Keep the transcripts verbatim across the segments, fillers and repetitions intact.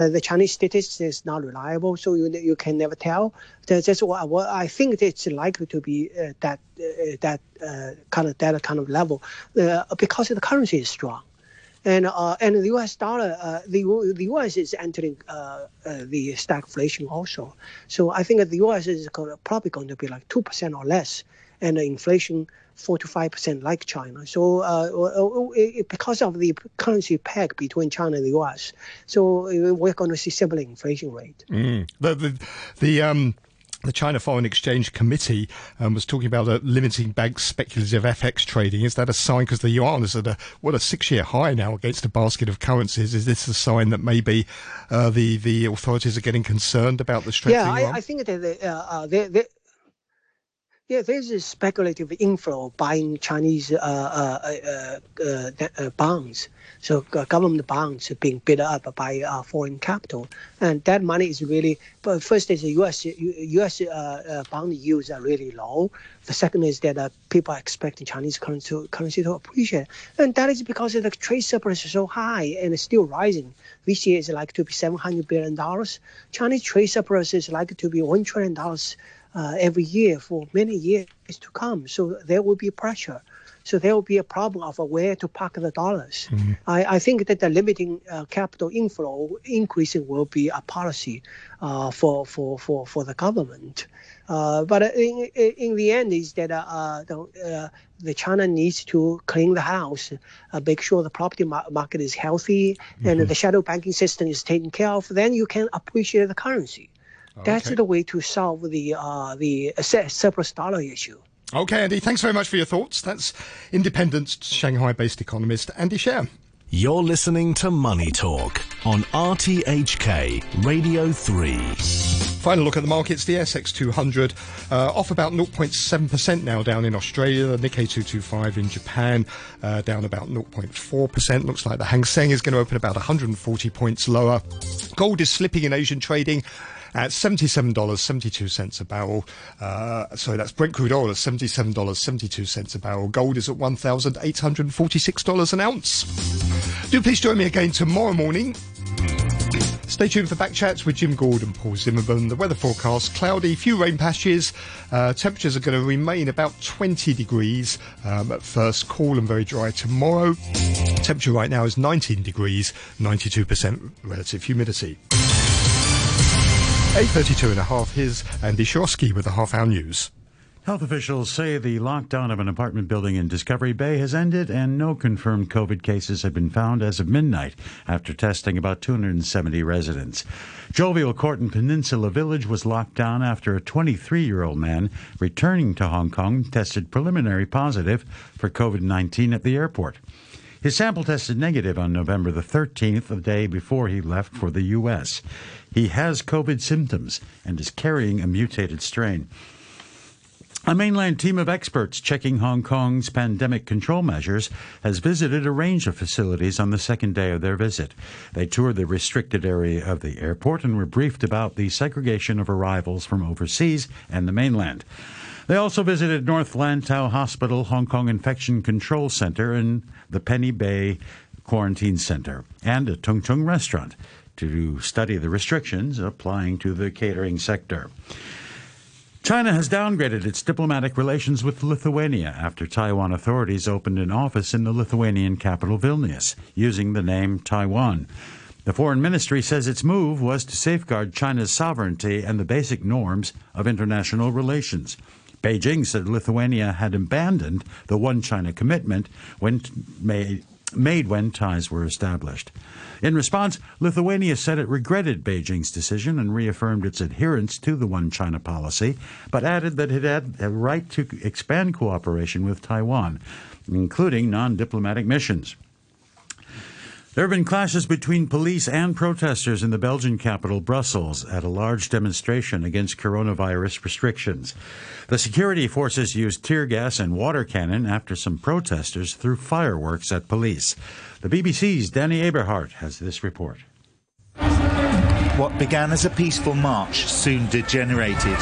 Uh, the Chinese statistics is not reliable, so you you can never tell. That's what, what I think it's likely to be uh, that uh, that uh, kind of that kind of level uh, because the currency is strong. And uh, and the U S dollar, uh, the the U S is entering uh, uh, the stagflation also. So I think that the U S is gonna, probably going to be like two percent or less, and the inflation four to five percent like China. So uh, it, because of the currency peg between China and the U S, so we're going to see similar inflation rate. Mm. The the, the um. The China Foreign Exchange Committee um, was talking about uh, limiting banks' speculative F X trading. Is that a sign, because the yuan is at a, what, a six-year high now against a basket of currencies? Is this a sign that maybe uh, the, the authorities are getting concerned about the strength of the yuan? Yeah, I, I think that they, uh, they, they, yeah, there's a speculative inflow of buying Chinese uh, uh, uh, uh, uh, bonds. So government bonds are being bid up by uh, foreign capital, and that money is really. But first is the U S U S uh, bond yields are really low. The second is that uh, people are expecting Chinese currency currency to appreciate, and that is because the trade surplus is so high and it's still rising. This year is like to be seven hundred billion dollars. Chinese trade surplus is likely to be one trillion dollars uh, every year for many years to come. So there will be pressure. So there will be a problem of where to park the dollars. Mm-hmm. I, I think that the limiting uh, capital inflow increasing will be a policy uh, for, for, for, for the government. Uh, but in, in the end is that uh, the, uh, the China needs to clean the house, uh, make sure the property mar- market is healthy mm-hmm. and the shadow banking system is taken care of. Then you can appreciate the currency. Okay. That's the way to solve the, uh, the surplus dollar issue. Okay, Andy, thanks very much for your thoughts. That's independent Shanghai-based economist Andy Sher. You're listening to Money Talk on R T H K Radio three. Final look at the markets. The A S X two hundred uh, off about zero point seven percent now, down in Australia. The Nikkei two twenty-five in Japan uh, down about zero point four percent. Looks like the Hang Seng is going to open about one hundred forty points lower. Gold is slipping in Asian trading at seventy-seven dollars and seventy-two cents a barrel. Uh, sorry, that's Brent crude oil at seventy-seven dollars and seventy-two cents a barrel. Gold is at one thousand eight hundred forty-six dollars an ounce. Do please join me again tomorrow morning. Stay tuned for BackChats with Jim Gould and Paul Zimmerman. The weather forecast, cloudy, few rain patches. Uh, temperatures are going to remain about twenty degrees um, at first. Cool and very dry tomorrow. Temperature right now is nineteen degrees, ninety-two percent relative humidity. eight thirty-two and a half, here's Andy Shorsky with the Half Hour News. Health officials say the lockdown of an apartment building in Discovery Bay has ended and no confirmed COVID cases have been found as of midnight after testing about two hundred seventy residents. Jovial Court in Peninsula Village was locked down after a twenty-three-year-old man returning to Hong Kong tested preliminary positive for COVID nineteen at the airport. His sample tested negative on November the thirteenth, the day before he left for the U S. He has COVID symptoms and is carrying a mutated strain. A mainland team of experts checking Hong Kong's pandemic control measures has visited a range of facilities on the second day of their visit. They toured the restricted area of the airport and were briefed about the segregation of arrivals from overseas and the mainland. They also visited North Lantau Hospital, Hong Kong Infection Control Center, and the Penny Bay Quarantine Center, and a Tung Chung restaurant to study the restrictions applying to the catering sector. China has downgraded its diplomatic relations with Lithuania after Taiwan authorities opened an office in the Lithuanian capital Vilnius, using the name Taiwan. The Foreign Ministry says its move was to safeguard China's sovereignty and the basic norms of international relations. Beijing said Lithuania had abandoned the One China commitment when made, made when ties were established. In response, Lithuania said it regretted Beijing's decision and reaffirmed its adherence to the One China policy, but added that it had a right to expand cooperation with Taiwan, including non-diplomatic missions. There have been clashes between police and protesters in the Belgian capital, Brussels, at a large demonstration against coronavirus restrictions. The security forces used tear gas and water cannon after some protesters threw fireworks at police. The B B C's Danny Eberhardt has this report. What began as a peaceful march soon degenerated.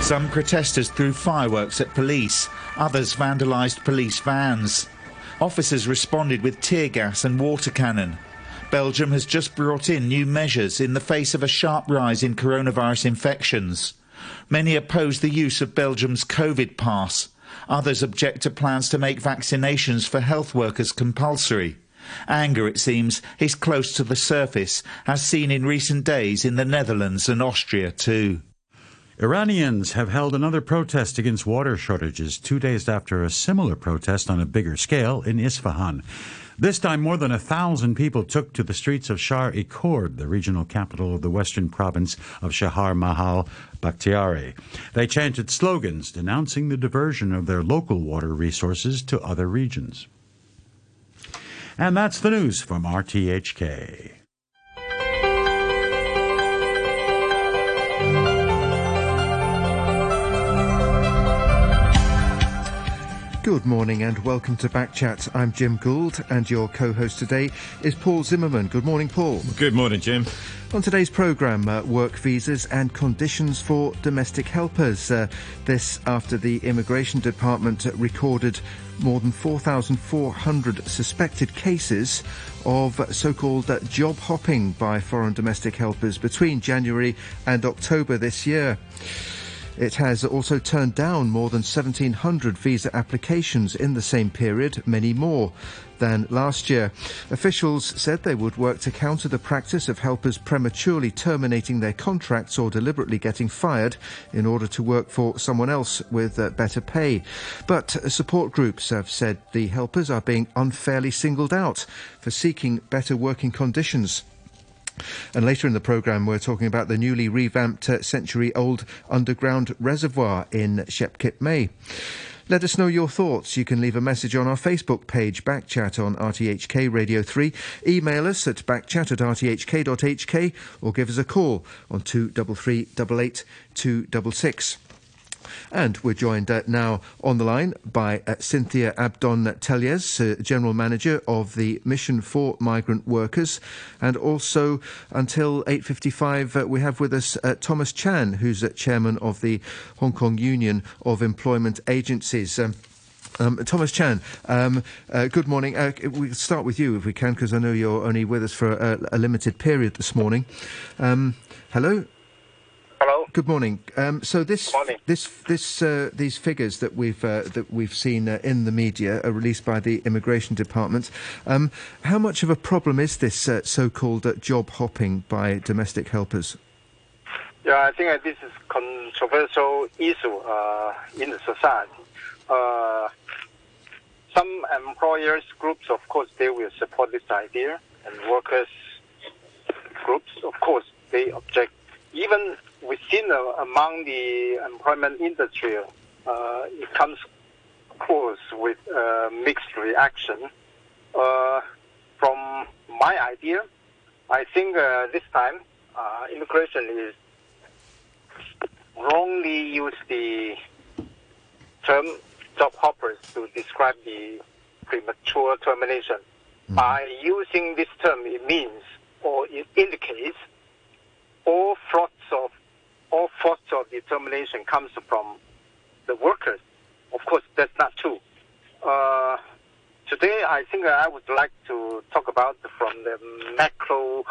Some protesters threw fireworks at police. Others vandalised police vans. Officers responded with tear gas and water cannon. Belgium has just brought in new measures in the face of a sharp rise in coronavirus infections. Many oppose the use of Belgium's COVID pass. Others object to plans to make vaccinations for health workers compulsory. Anger, it seems, is close to the surface, as seen in recent days in the Netherlands and Austria too. Iranians have held another protest against water shortages two days after a similar protest on a bigger scale in Isfahan. This time, more than a thousand people took to the streets of Shar-i-Kurd, the regional capital of the western province of Shahar Mahal Bakhtiari. They chanted slogans denouncing the diversion of their local water resources to other regions. And that's the news from R T H K. Good morning and welcome to BackChat. I'm Jim Gould and your co-host today is Paul Zimmerman. Good morning, Paul. Good morning, Jim. On today's programme, uh, work visas and conditions for domestic helpers. Uh, this after the Immigration Department recorded more than four thousand four hundred suspected cases of so-called uh, job hopping by foreign domestic helpers between January and October this year. It has also turned down more than seventeen hundred visa applications in the same period, many more than last year. Officials said they would work to counter the practice of helpers prematurely terminating their contracts or deliberately getting fired in order to work for someone else with uh, better pay. But support groups have said the helpers are being unfairly singled out for seeking better working conditions. And later in the programme, we're talking about the newly revamped uh, century-old underground reservoir in Shek Kip Mei. Let us know your thoughts. You can leave a message on our Facebook page, BackChat on R T H K Radio three. Email us at backchat at r t h k dot h k or give us a call on two three three, eight eight two six six. And we're joined uh, now on the line by uh, Cynthia Abdon-Tellez, uh, General Manager of the Mission for Migrant Workers. And also, until eight fifty-five, uh, we have with us uh, Thomas Chan, who's uh, Chairman of the Hong Kong Union of Employment Agencies. Um, um, Thomas Chan, um, uh, good morning. Uh, we'll start with you, if we can, because I know you're only with us for a, a limited period this morning. Um, hello? Hello. Good morning. Um, so this, morning. this, this, uh, these figures that we've uh, that we've seen uh, in the media are released by the Immigration Department. Um, how much of a problem is this uh, so-called uh, job hopping by domestic helpers? Yeah, I think uh, this is a controversial issue uh, in the society. Uh, some employers groups, of course, they will support this idea, and workers groups, of course, they object. Even within uh, among the employment industry, uh, it comes close with uh, mixed reaction. Uh, from my idea, I think uh, this time uh, immigration is wrongly used the term job hoppers to describe the premature termination. Mm. By using this term, it means or it indicates all sorts of all sorts of determination comes from the workers. Of course, that's not true. Uh, today, I think I would like to talk about from the macro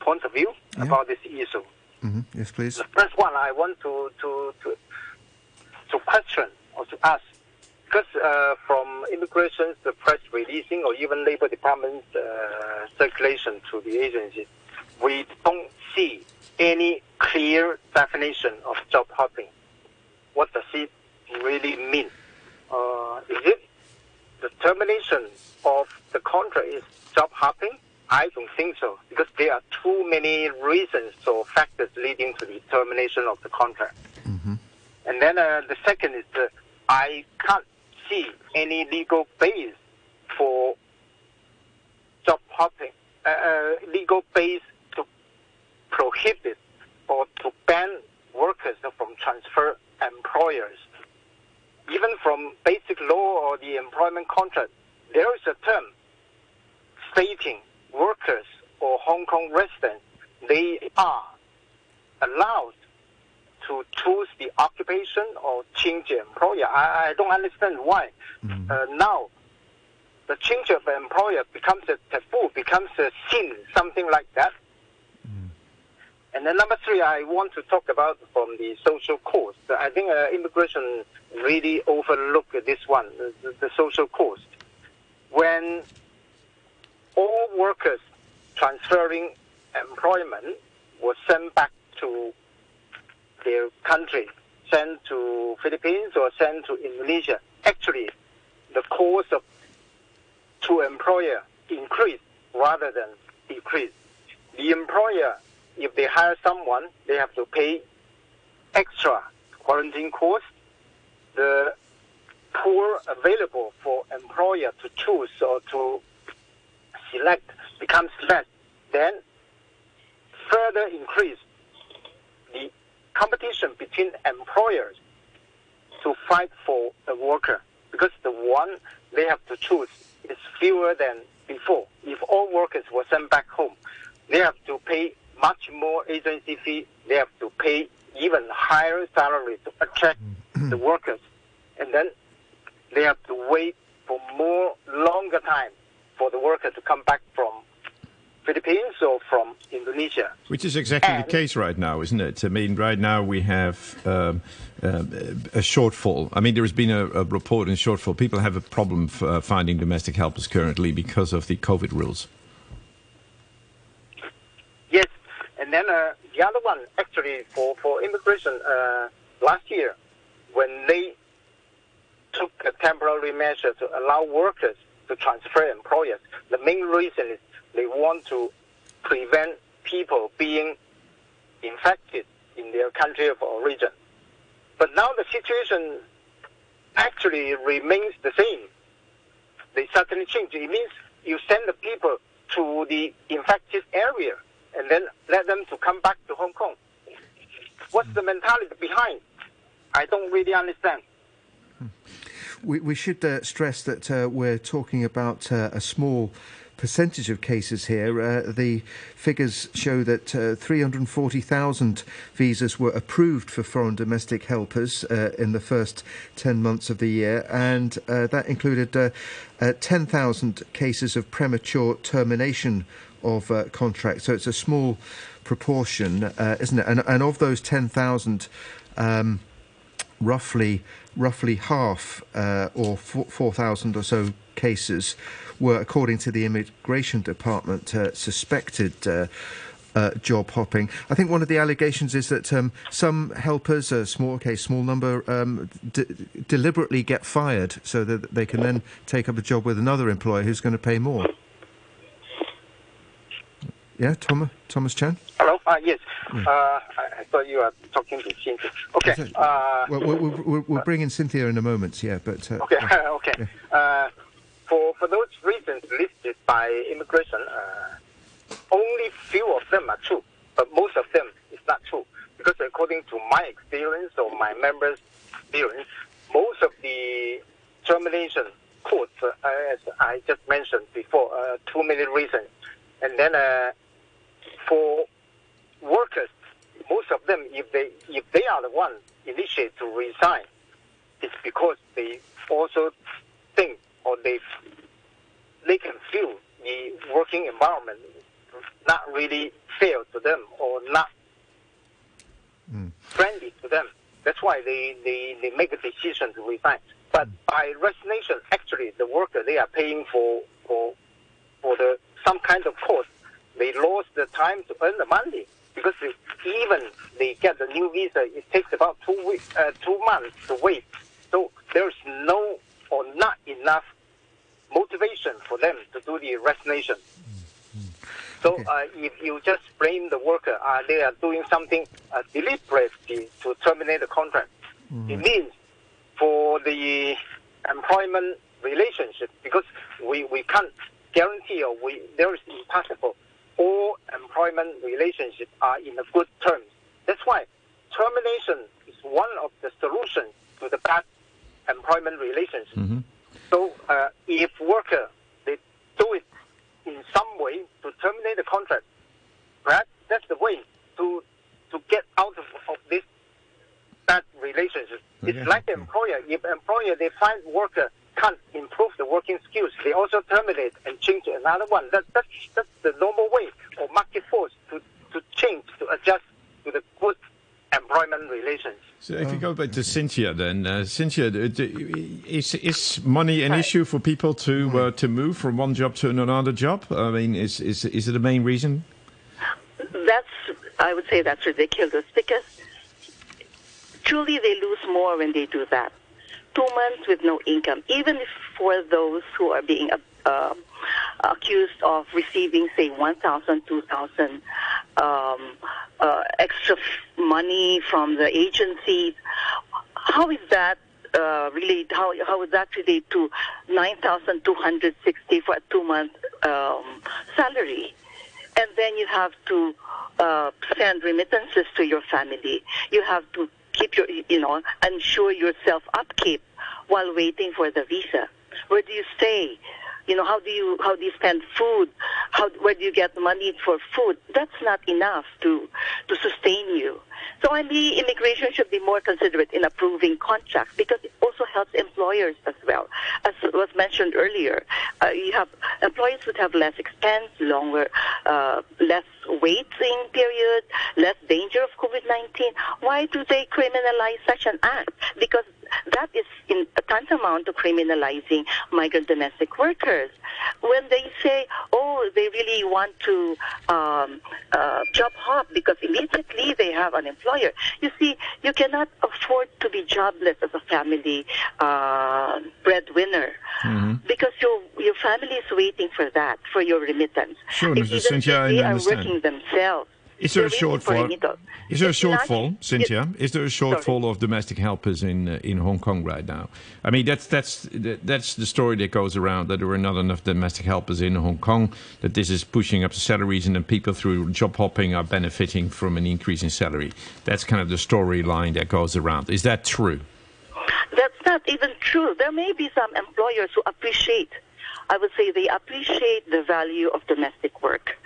point of view yeah. about this issue. Mm-hmm. Yes, please. The first one I want to to to, to question or to ask, because uh, from immigration, the press releasing, or even Labor Department's uh, circulation to the agencies, we don't see any clear definition of job hopping. What does it really mean? Uh, is it the termination of the contract is job hopping? I don't think so, because there are too many reasons or factors leading to the termination of the contract. Mm-hmm. And then uh, the second is that I can't see any legal base for job hopping, uh, legal base prohibit or to ban workers from transfer employers. Even from basic law or the employment contract, there is a term stating workers or Hong Kong residents, they are allowed to choose the occupation or change employer. I, I don't understand why. Mm-hmm. uh, now the change of an employer becomes a taboo, becomes a sin, something like that. Mm. And then number three, I want to talk about from the social cost. I think uh, immigration really overlooked this one, the, the social cost. When all workers transferring employment were sent back to their country, sent to Philippines or sent to Indonesia, actually the cost of to employer increase rather than decrease. The employer, if they hire someone, they have to pay extra quarantine costs. The pool available for employer to choose or to select becomes less, then further increase the competition between employers to fight for the worker, because the one they have to choose is fewer than before. If all workers were sent back home, they have to pay much more agency fee, they have to pay even higher salary to attract the workers, and then they have to wait for more longer time for the worker to come back from Philippines or from Indonesia. Which is exactly and the case right now, isn't it? I mean, right now we have um, uh, a shortfall. I mean, there has been a, a report in shortfall. People have a problem f uh, finding domestic helpers currently because of the COVID rules. Yes, and then uh, the other one, actually, for, for immigration, uh, last year, when they took a temporary measure to allow workers to transfer employers, the main reason is they want to prevent people being infected in their country of origin. But now the situation actually remains the same. They suddenly change. It means you send the people to the infected area and then let them to come back to Hong Kong. What's the mentality behind? I don't really understand. We, we should uh, stress that uh, we're talking about uh, a small percentage of cases here. Uh, the figures show that uh, three hundred forty thousand visas were approved for foreign domestic helpers uh, in the first ten months of the year, and uh, that included uh, uh, ten thousand cases of premature termination of uh, contracts. So it's a small proportion, uh, isn't it? And, and of those ten thousand, um, roughly roughly half uh, or four thousand or so cases were, according to the Immigration Department, uh, suspected uh, uh, job hopping. I think one of the allegations is that um, some helpers, a small case, small number, um, d deliberately get fired so that they can then take up a job with another employer who's going to pay more. Yeah, Thomas, Thomas Chan? Hello, uh, yes. Yeah. Uh, I thought you were talking to Cynthia. Okay. That, uh, well, we'll, we'll, we'll bring in Cynthia in a moment, yeah. But, uh, okay, uh, okay. Yeah. Uh, for, for those reasons listed by immigration, uh, only few of them are true, but most of them is not true. Because according to my experience or my members' experience, most of the termination courts, uh, as I just mentioned before, uh, too many reasons. And then uh, for workers, most of them, if they if they are the one initiate to resign, it's because they also think or they they can feel the working environment not really fair to them or not mm. friendly to them. That's why they, they, they make a decision to resign. But mm. by resignation, actually, the worker, they are paying for for for the some kind of cost. They lost the time to earn the money, because they, even they get the new visa, it takes about two weeks, uh, two months to wait. So there's no or not enough motivation for them to do the resignation. Mm-hmm. So okay. uh, if you just blame the worker, uh, they are doing something uh, deliberately to terminate the contract. Mm-hmm. It means for the employment relationship, because we, we can't guarantee or we, there is impossible. All employment relationships are in a good terms. That's why termination is one of the solutions to the bad employment relationship. Mm-hmm. So uh, if worker, they do it in some way to terminate the contract, perhaps that's the way to to get out of, of this bad relationship. Okay. It's like the employer. If employer, they find worker can't improve the working skills. They also terminate and change to another one. That, that's, that's the normal way for market force to, to change, to adjust to the good employment relations. So if you go back to Cynthia then, uh, Cynthia, is, is money an issue for people to uh, to move from one job to another job? I mean, is, is, is it the main reason? That's, I would say that's ridiculous, because truly they lose more when they do that. Two months with no income, even for those who are being uh, accused of receiving, say, one thousand, two thousand um, uh, extra money from the agencies. How is that uh, relate? How how would that relate to nine thousand two hundred sixty for a two-month um, salary? And then you have to uh, send remittances to your family. You have to keep your, you know, ensure yourself upkeep while waiting for the visa. Where do you stay? You know, how do you how do you spend food? How where do you get money for food? That's not enough to to sustain you. So I mean, immigration should be more considerate in approving contracts, because it also helps employers as well. As was mentioned earlier, uh, you have employees would have less expense, longer, uh, less waiting period, less danger of COVID nineteen. Why do they criminalize such an act? Because that is in tantamount to criminalizing migrant domestic workers. When they say, oh, they really want to um, uh, job hop because immediately they have an employer. You see, you cannot afford to be jobless as a family uh, breadwinner, mm-hmm. because your your family is waiting for that, for your remittance. Sure, Missus Cynthia, I understand. They are working themselves. Is there, a shortfall? Is there a shortfall, Cynthia? Is there a shortfall of domestic helpers in uh, in Hong Kong right now? I mean, that's that's that's the story that goes around, that there are not enough domestic helpers in Hong Kong, that this is pushing up the salaries, and then people through job hopping are benefiting from an increase in salary. That's kind of the storyline that goes around. Is that true? That's not even true. There may be some employers who appreciate, I would say they appreciate the value of domestic work.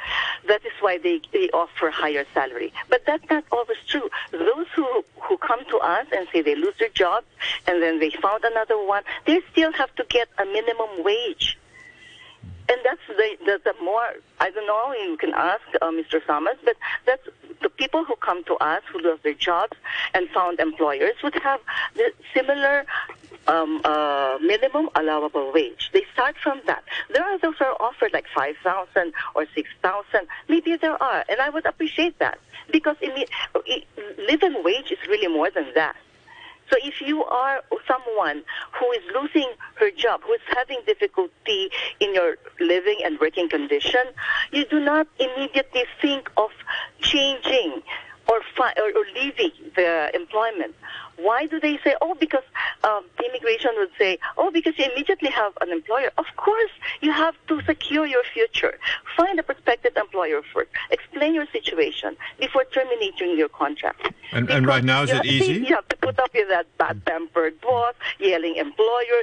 That is why they, they offer higher salary. But that's not always true. Those who, who come to us and say they lose their jobs and then they found another one, they still have to get a minimum wage. And that's the, the, the more, I don't know, you can ask uh, Mister Thomas, but that's the people who come to us who lose their jobs and found employers would have the similar Um, uh, minimum allowable wage. They start from that. There are those who are offered like five thousand or six thousand. Maybe there are, and I would appreciate that, because in the, it, living wage is really more than that. So if you are someone who is losing her job, who is having difficulty in your living and working condition, you do not immediately think of changing Or, fi- or or leaving the employment. Why do they say, oh, because um, immigration would say, oh, because you immediately have an employer. Of course, you have to secure your future. Find a prospective employer first. Explain your situation before terminating your contract. And, and right now, is it easy? You have to put up with that bad-tempered boss, yelling employer,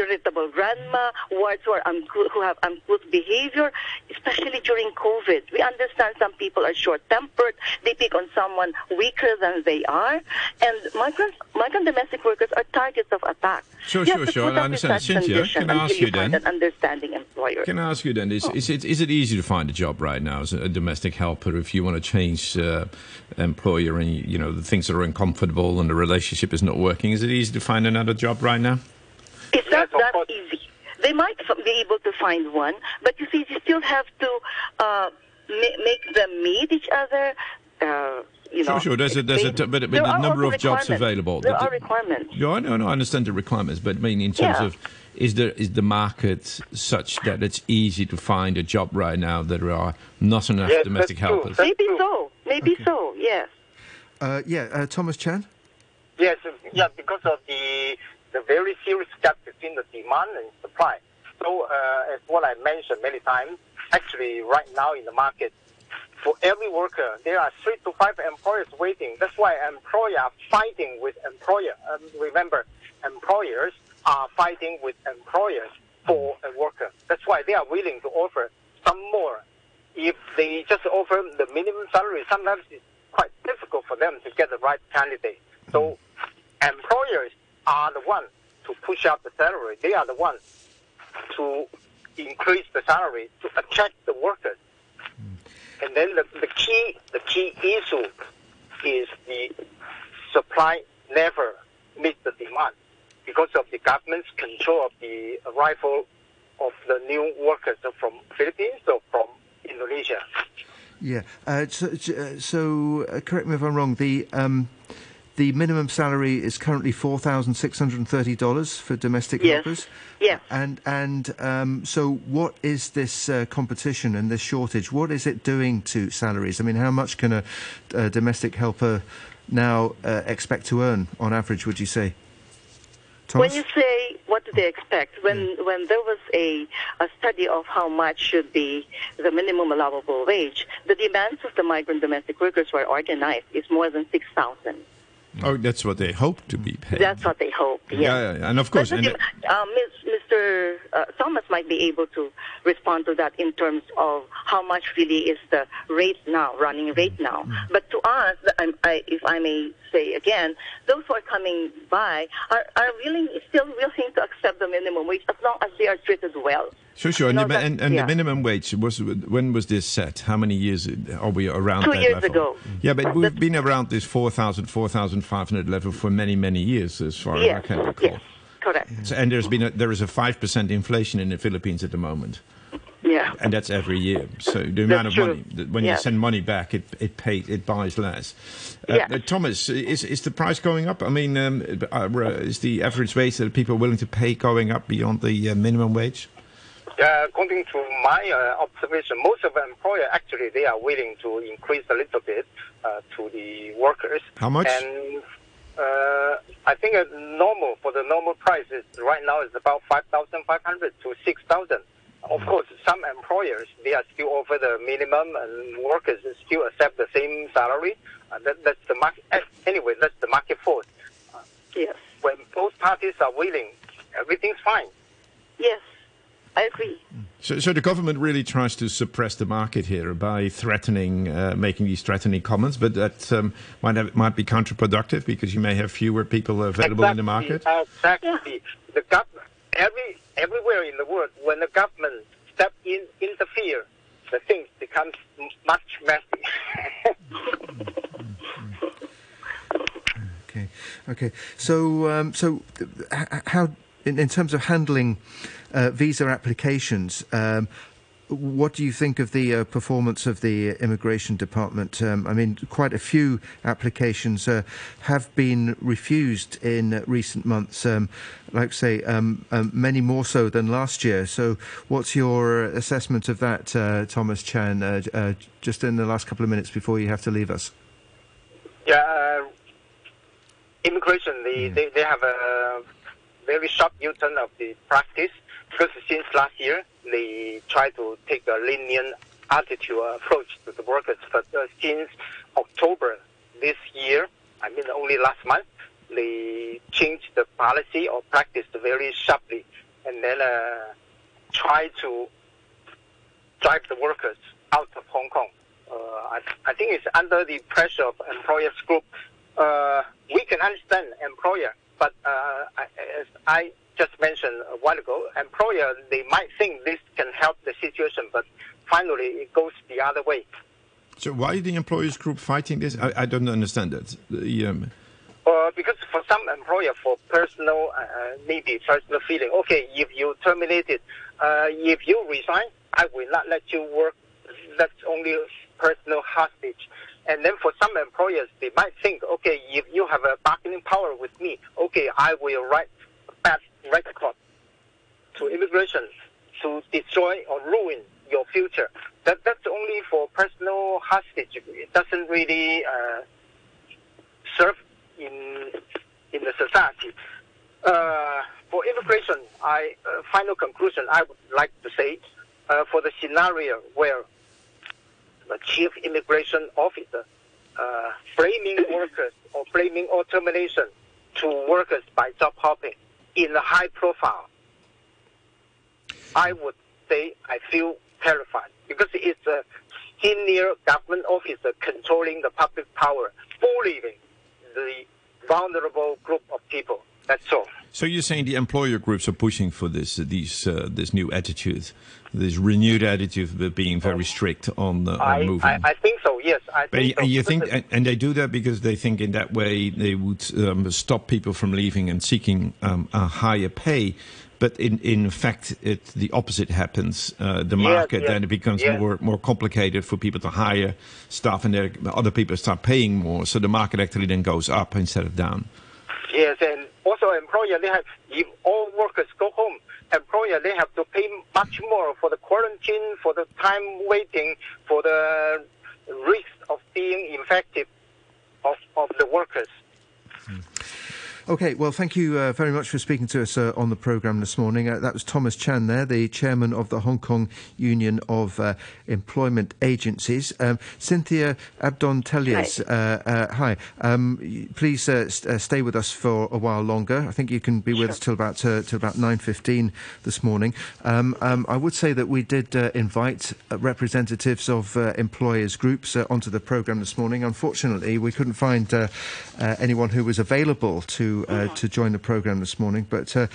irritable grandma, wards who, are uncouth, who have uncouth behavior, especially during COVID. We understand some people are short-tempered. They pick on someone weaker than they are, and migrant, migrant domestic workers are targets of attack. Sure, sure, sure. I understand. Cynthia, can I ask you then? An understanding employer. Can I ask you then? Is, oh. is it is it easy to find a job right now as a domestic helper if you want to change uh, employer and you know the things that are uncomfortable and the relationship is not working? Is it easy to find another job right now? It's not that easy. They might be able to find one, but you see, you still have to uh, make them meet each other. Uh, you know, sure, sure. There's a, there's a, but, but there the number of jobs available. There the, are requirements. No, no, no, I understand the requirements, but I mean in terms yeah. of is there is the market such that it's easy to find a job right now that there are not enough yes, domestic helpers? Maybe true. so. Maybe okay. so. Yes. Uh, yeah, uh, Thomas Chan. Yes. Yeah, because of the the very serious gap between the demand and supply. So uh, as what I mentioned many times, actually right now in the market, for every worker, there are three to five employers waiting. That's why employers are fighting with employer. Um, remember, employers are fighting with employers for a worker. That's why they are willing to offer some more. If they just offer the minimum salary, sometimes it's quite difficult for them to get the right candidate. So employers are the ones to push up the salary. They are the ones to increase the salary to attract the workers. Mm. And then the, the key the key issue is the supply never meets the demand because of the government's control of the arrival of the new workers from Philippines or from Indonesia. Yeah. Uh, so, so uh, correct me if I'm wrong. The um, the minimum salary is currently four thousand six hundred and thirty dollars for domestic yes. workers. Yeah. And and um, so, what is this uh, competition and this shortage? What is it doing to salaries? I mean, how much can a, a domestic helper now uh, expect to earn on average? Would you say? Thomas? When you say what do they expect, when when there was a, a study of how much should be the minimum allowable wage, the demands of the migrant domestic workers who are organized is more than six thousand. Oh, that's what they hope to be paid. That's what they hope, yes. Yeah, yeah. And of course... And de- uh, Mister Uh, Thomas might be able to respond to that in terms of how much really is the rate now, running rate now. Mm-hmm. But to us, I'm, I, if I may say again, those who are coming by are, are willing, still willing to accept the minimum wage as long as they are treated well. Sure, sure. And, no, the, and, and yeah. the minimum wage, was when was this set? How many years are we around Two that years level? ago. Yeah, but we've That's, been around this four thousand, four thousand five hundred level for many, many years, as far yes, as I can recall. Yes, correct. So, and there's been a, there is a five percent inflation in the Philippines at the moment. Yeah. And that's every year. So the amount that's of true. money, when yeah. you send money back, it it pays, it buys less. Uh, yeah. uh, Thomas, is is the price going up? I mean, um, is the average wage that people are willing to pay going up beyond the uh, minimum wage? Uh, according to my uh, observation, most of the employer actually they are willing to increase a little bit uh, to the workers. How much? And uh, I think a normal for the normal price is right now is about five thousand five hundred to six thousand. Of course, some employers they are still over the minimum, and workers still accept the same salary. Uh, that, that's the market. Anyway, that's the market force. Uh, yes. When both parties are willing, everything's fine. Yes. I agree. So, so the government really tries to suppress the market here by threatening, uh, making these threatening comments, but that um, might have, might be counterproductive because you may have fewer people available exactly, in the market. Exactly. The government, every everywhere in the world, when the government step in, interfere, the things becomes much messy. okay. Okay. So, um, so h- how? In, in terms of handling uh, visa applications, um, what do you think of the uh, performance of the Immigration Department? Um, I mean, quite a few applications uh, have been refused in recent months, um, like, say, um, um, many more so than last year. So what's your assessment of that, uh, Thomas Chan, uh, uh, just in the last couple of minutes before you have to leave us? Yeah, uh, immigration, the, yeah. They, they have a... very sharp U-turn of the practice because since last year they try to take a lenient attitude approach to the workers. But uh, since October this year, I mean only last month, they changed the policy or practice very sharply and then uh, try to drive the workers out of Hong Kong. Uh, I, I think it's under the pressure of employers group. Uh, we can understand employer. But uh, as I just mentioned a while ago, employer, they might think this can help the situation, but finally it goes the other way. So why are the employers group fighting this? I, I don't understand that. The, um... uh, because for some employer, for personal, uh, maybe personal feeling, okay, if you terminate it, uh, if you resign, I will not let you work. That's only personal hostage. And then for some employers, they might think, okay, if you have a bargaining power with me, okay, I will write a bad record to immigration to destroy or ruin your future. That That's only for personal hostage. It doesn't really uh, serve in in the society. Uh, for immigration, I uh, final conclusion, I would like to say, uh, for the scenario where the chief immigration officer uh, blaming workers or blaming or termination to workers by job hopping in a high profile, I would say I feel terrified because it's a senior government officer controlling the public power, bullying the vulnerable group of people. That's all. So you're saying the employer groups are pushing for this, these, uh, this new attitude, this renewed attitude of being very strict on, uh, on moving. I, I think so. Yes, I think. But so. You think, and, and they do that because they think in that way they would um, stop people from leaving and seeking um, a higher pay. But in, in fact, it, the opposite happens. Uh, the market yes, yes, then it becomes yes. more more complicated for people to hire staff, and other people start paying more. So the market actually then goes up instead of down. Yes, and also employer, they have, if all workers go home, employer, they have to pay much more for the quarantine, for the time waiting, for the risk of being infected of, of the workers. Mm. Okay, well, thank you uh, very much for speaking to us uh, on the programme this morning. Uh, that was Thomas Chan there, the chairman of the Hong Kong Union of uh, Employment Agencies. Um, Cynthia Abdon-Tellez, hi. Uh, uh, hi. Um, please uh, st- uh, stay with us for a while longer. I think you can be with sure. us till about uh, till about nine fifteen this morning. Um, um, I would say that we did uh, invite representatives of uh, employers' groups uh, onto the programme this morning. Unfortunately, we couldn't find uh, uh, anyone who was available to Uh, to join the programme this morning. But uh,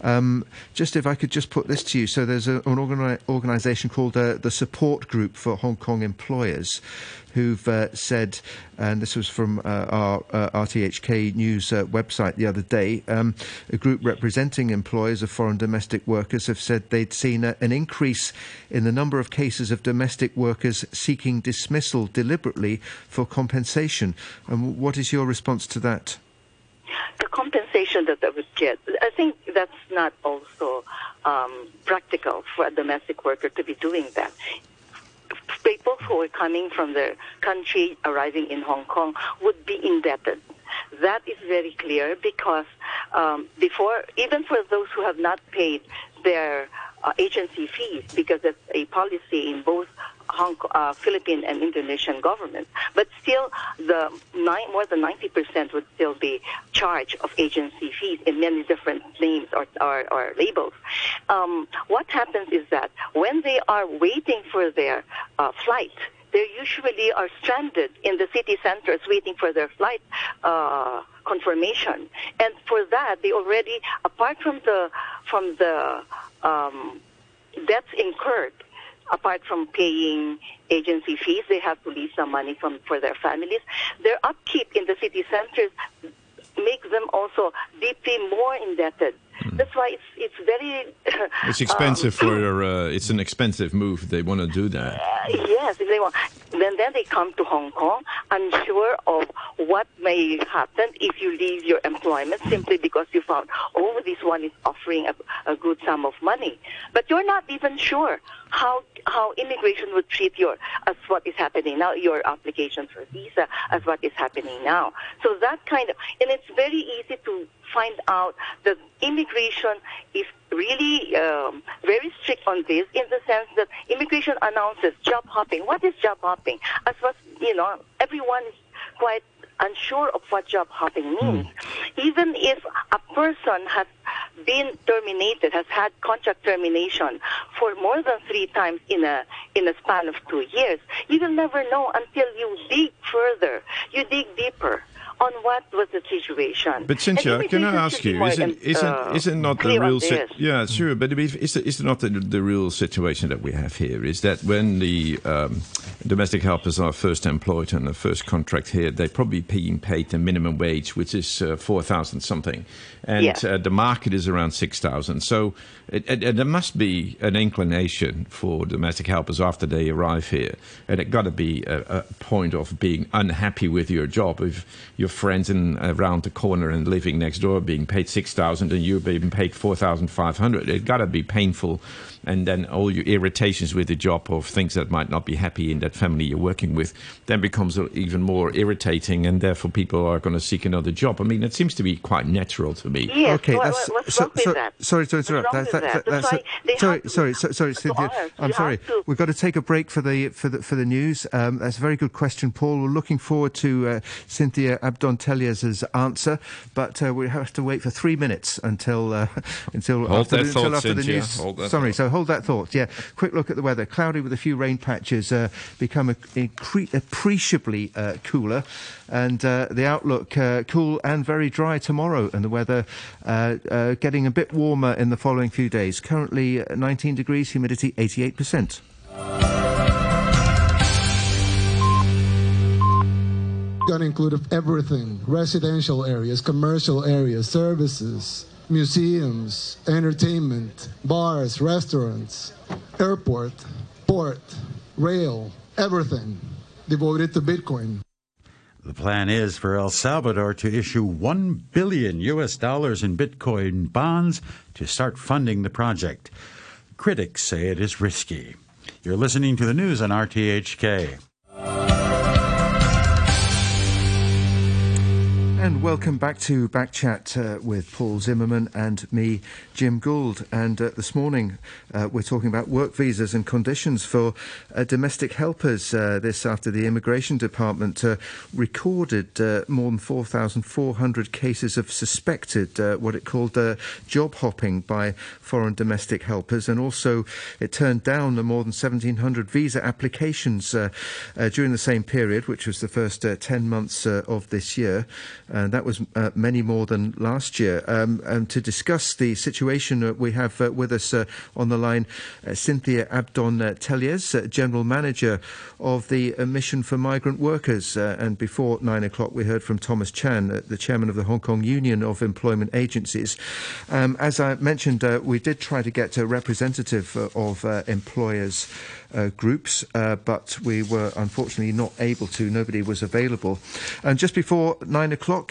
um, just if I could just put this to you. So there's a, an organi- organisation called uh, the Support Group for Hong Kong Employers who've uh, said, and this was from uh, our uh, R T H K news uh, website the other day, um, a group representing employers of foreign domestic workers have said they'd seen a, an increase in the number of cases of domestic workers seeking dismissal deliberately for compensation. And what is your response to that? The compensation that I would get, I think that's not also um, practical for a domestic worker to be doing that. People who are coming from their country, arriving in Hong Kong, would be indebted. That is very clear because um, before, even for those who have not paid their uh, agency fees, because that's a policy in both Hong Kong, uh, Philippine and Indonesian governments, but still the nine, more than ninety percent would still be charged of agency fees in many different names or, or, or labels. Um, what happens is that when they are waiting for their uh, flight, they usually are stranded in the city centers waiting for their flight uh, confirmation. And for that, they already, apart from the, from the um, debts incurred, apart from paying agency fees, they have to leave some money from, for their families. Their upkeep in the city centers make them also deeply more indebted. Mm. That's why it's it's very... it's expensive um, for your... Uh, it's an expensive move. They want to do that. Uh, yes, if they want. Then, then they come to Hong Kong, unsure of what may happen if you leave your employment simply because you found, oh, this one is offering a, a good sum of money. But you're not even sure how how immigration would treat your, as what is happening now, your application for visa, as what is happening now. So that kind of... And it's very easy to find out that immigration is really um, very strict on this, in the sense that immigration announces job hopping. What is job hopping? As was, you know, everyone is quite unsure of what job hopping means. Mm. Even if a person has been terminated, has had contract termination for more than three times in a in a span of two years, you will never know until you dig further, you dig deeper on what was the situation. But Cynthia, can I ask you, isn't isn't uh, isn't not the real si- yeah sure, but is is not the, the real situation that we have here is that when the um, domestic helpers are first employed and the first contract here, they're probably being paid the minimum wage, which is uh, four thousand something, and yeah. uh, the market is around six thousand. So it, it, it, there must be an inclination for domestic helpers after they arrive here, and it got to be a, a point of being unhappy with your job if you. Your friends in around the corner and living next door being paid six thousand, and you're being paid four thousand five hundred. It gotta be painful, and then all your irritations with the job or things that might not be happy in that family you're working with, then becomes even more irritating, and therefore people are going to seek another job. I mean, it seems to be quite natural to me. Yes, okay, well, that's, what's wrong so, with so, that? Sorry to interrupt. That, that, that, that's that's a, sorry, to, sorry, so, sorry, Cynthia. I'm you sorry. To... We've got to take a break for the for the for the news. Um, that's a very good question, Paul. We're looking forward to uh, Cynthia Abdon-Tellez's answer, but uh, we have to wait for three minutes until uh, until hold after, that until thought, after the news. Hold that sorry, thought. so hold that thought. Yeah, quick look at the weather: cloudy with a few rain patches, uh, become appreciably uh, cooler, and uh, the outlook uh, cool and very dry tomorrow, and the weather uh, uh, getting a bit warmer in the following few days. Currently nineteen degrees, humidity eighty-eight percent. Got to include everything: residential areas, commercial areas, services, museums, entertainment, bars, restaurants, airport, port, rail, everything devoted to Bitcoin. The plan is for El Salvador to issue one billion U S dollars in Bitcoin bonds to start funding the project. Critics say it is risky. You're listening to the news on R T H K. And welcome back to BackChat uh, with Paul Zimmerman and me, Jim Gould. And uh, this morning uh, we're talking about work visas and conditions for uh, domestic helpers. Uh, this after the Immigration Department uh, recorded uh, more than four thousand four hundred cases of suspected uh, what it called uh, job hopping by foreign domestic helpers. And also it turned down the more than seventeen hundred visa applications uh, uh, during the same period, which was the first uh, ten months uh, of this year. And that was uh, many more than last year. Um, and to discuss the situation, uh, we have uh, with us uh, on the line uh, Cynthia Abdon-Tellez, uh, General Manager of the uh, Mission for Migrant Workers. Uh, and before nine o'clock, we heard from Thomas Chan, uh, the Chairman of the Hong Kong Union of Employment Agencies. Um, as I mentioned, uh, we did try to get a representative uh, of uh, employers' uh, groups, uh, but we were unfortunately not able to. Nobody was available. And just before nine o'clock,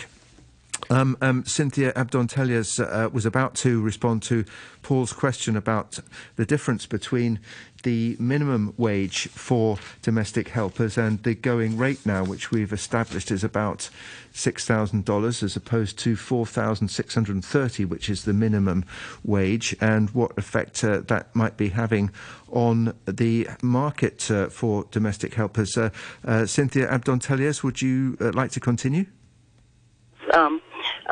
Um, um, Cynthia Abdon-Tellez uh, was about to respond to Paul's question about the difference between the minimum wage for domestic helpers and the going rate now, which we've established is about six thousand dollars as opposed to four thousand six hundred thirty dollars, which is the minimum wage, and what effect uh, that might be having on the market uh, for domestic helpers. Uh, uh, Cynthia Abdon-Tellez, would you uh, like to continue? Um,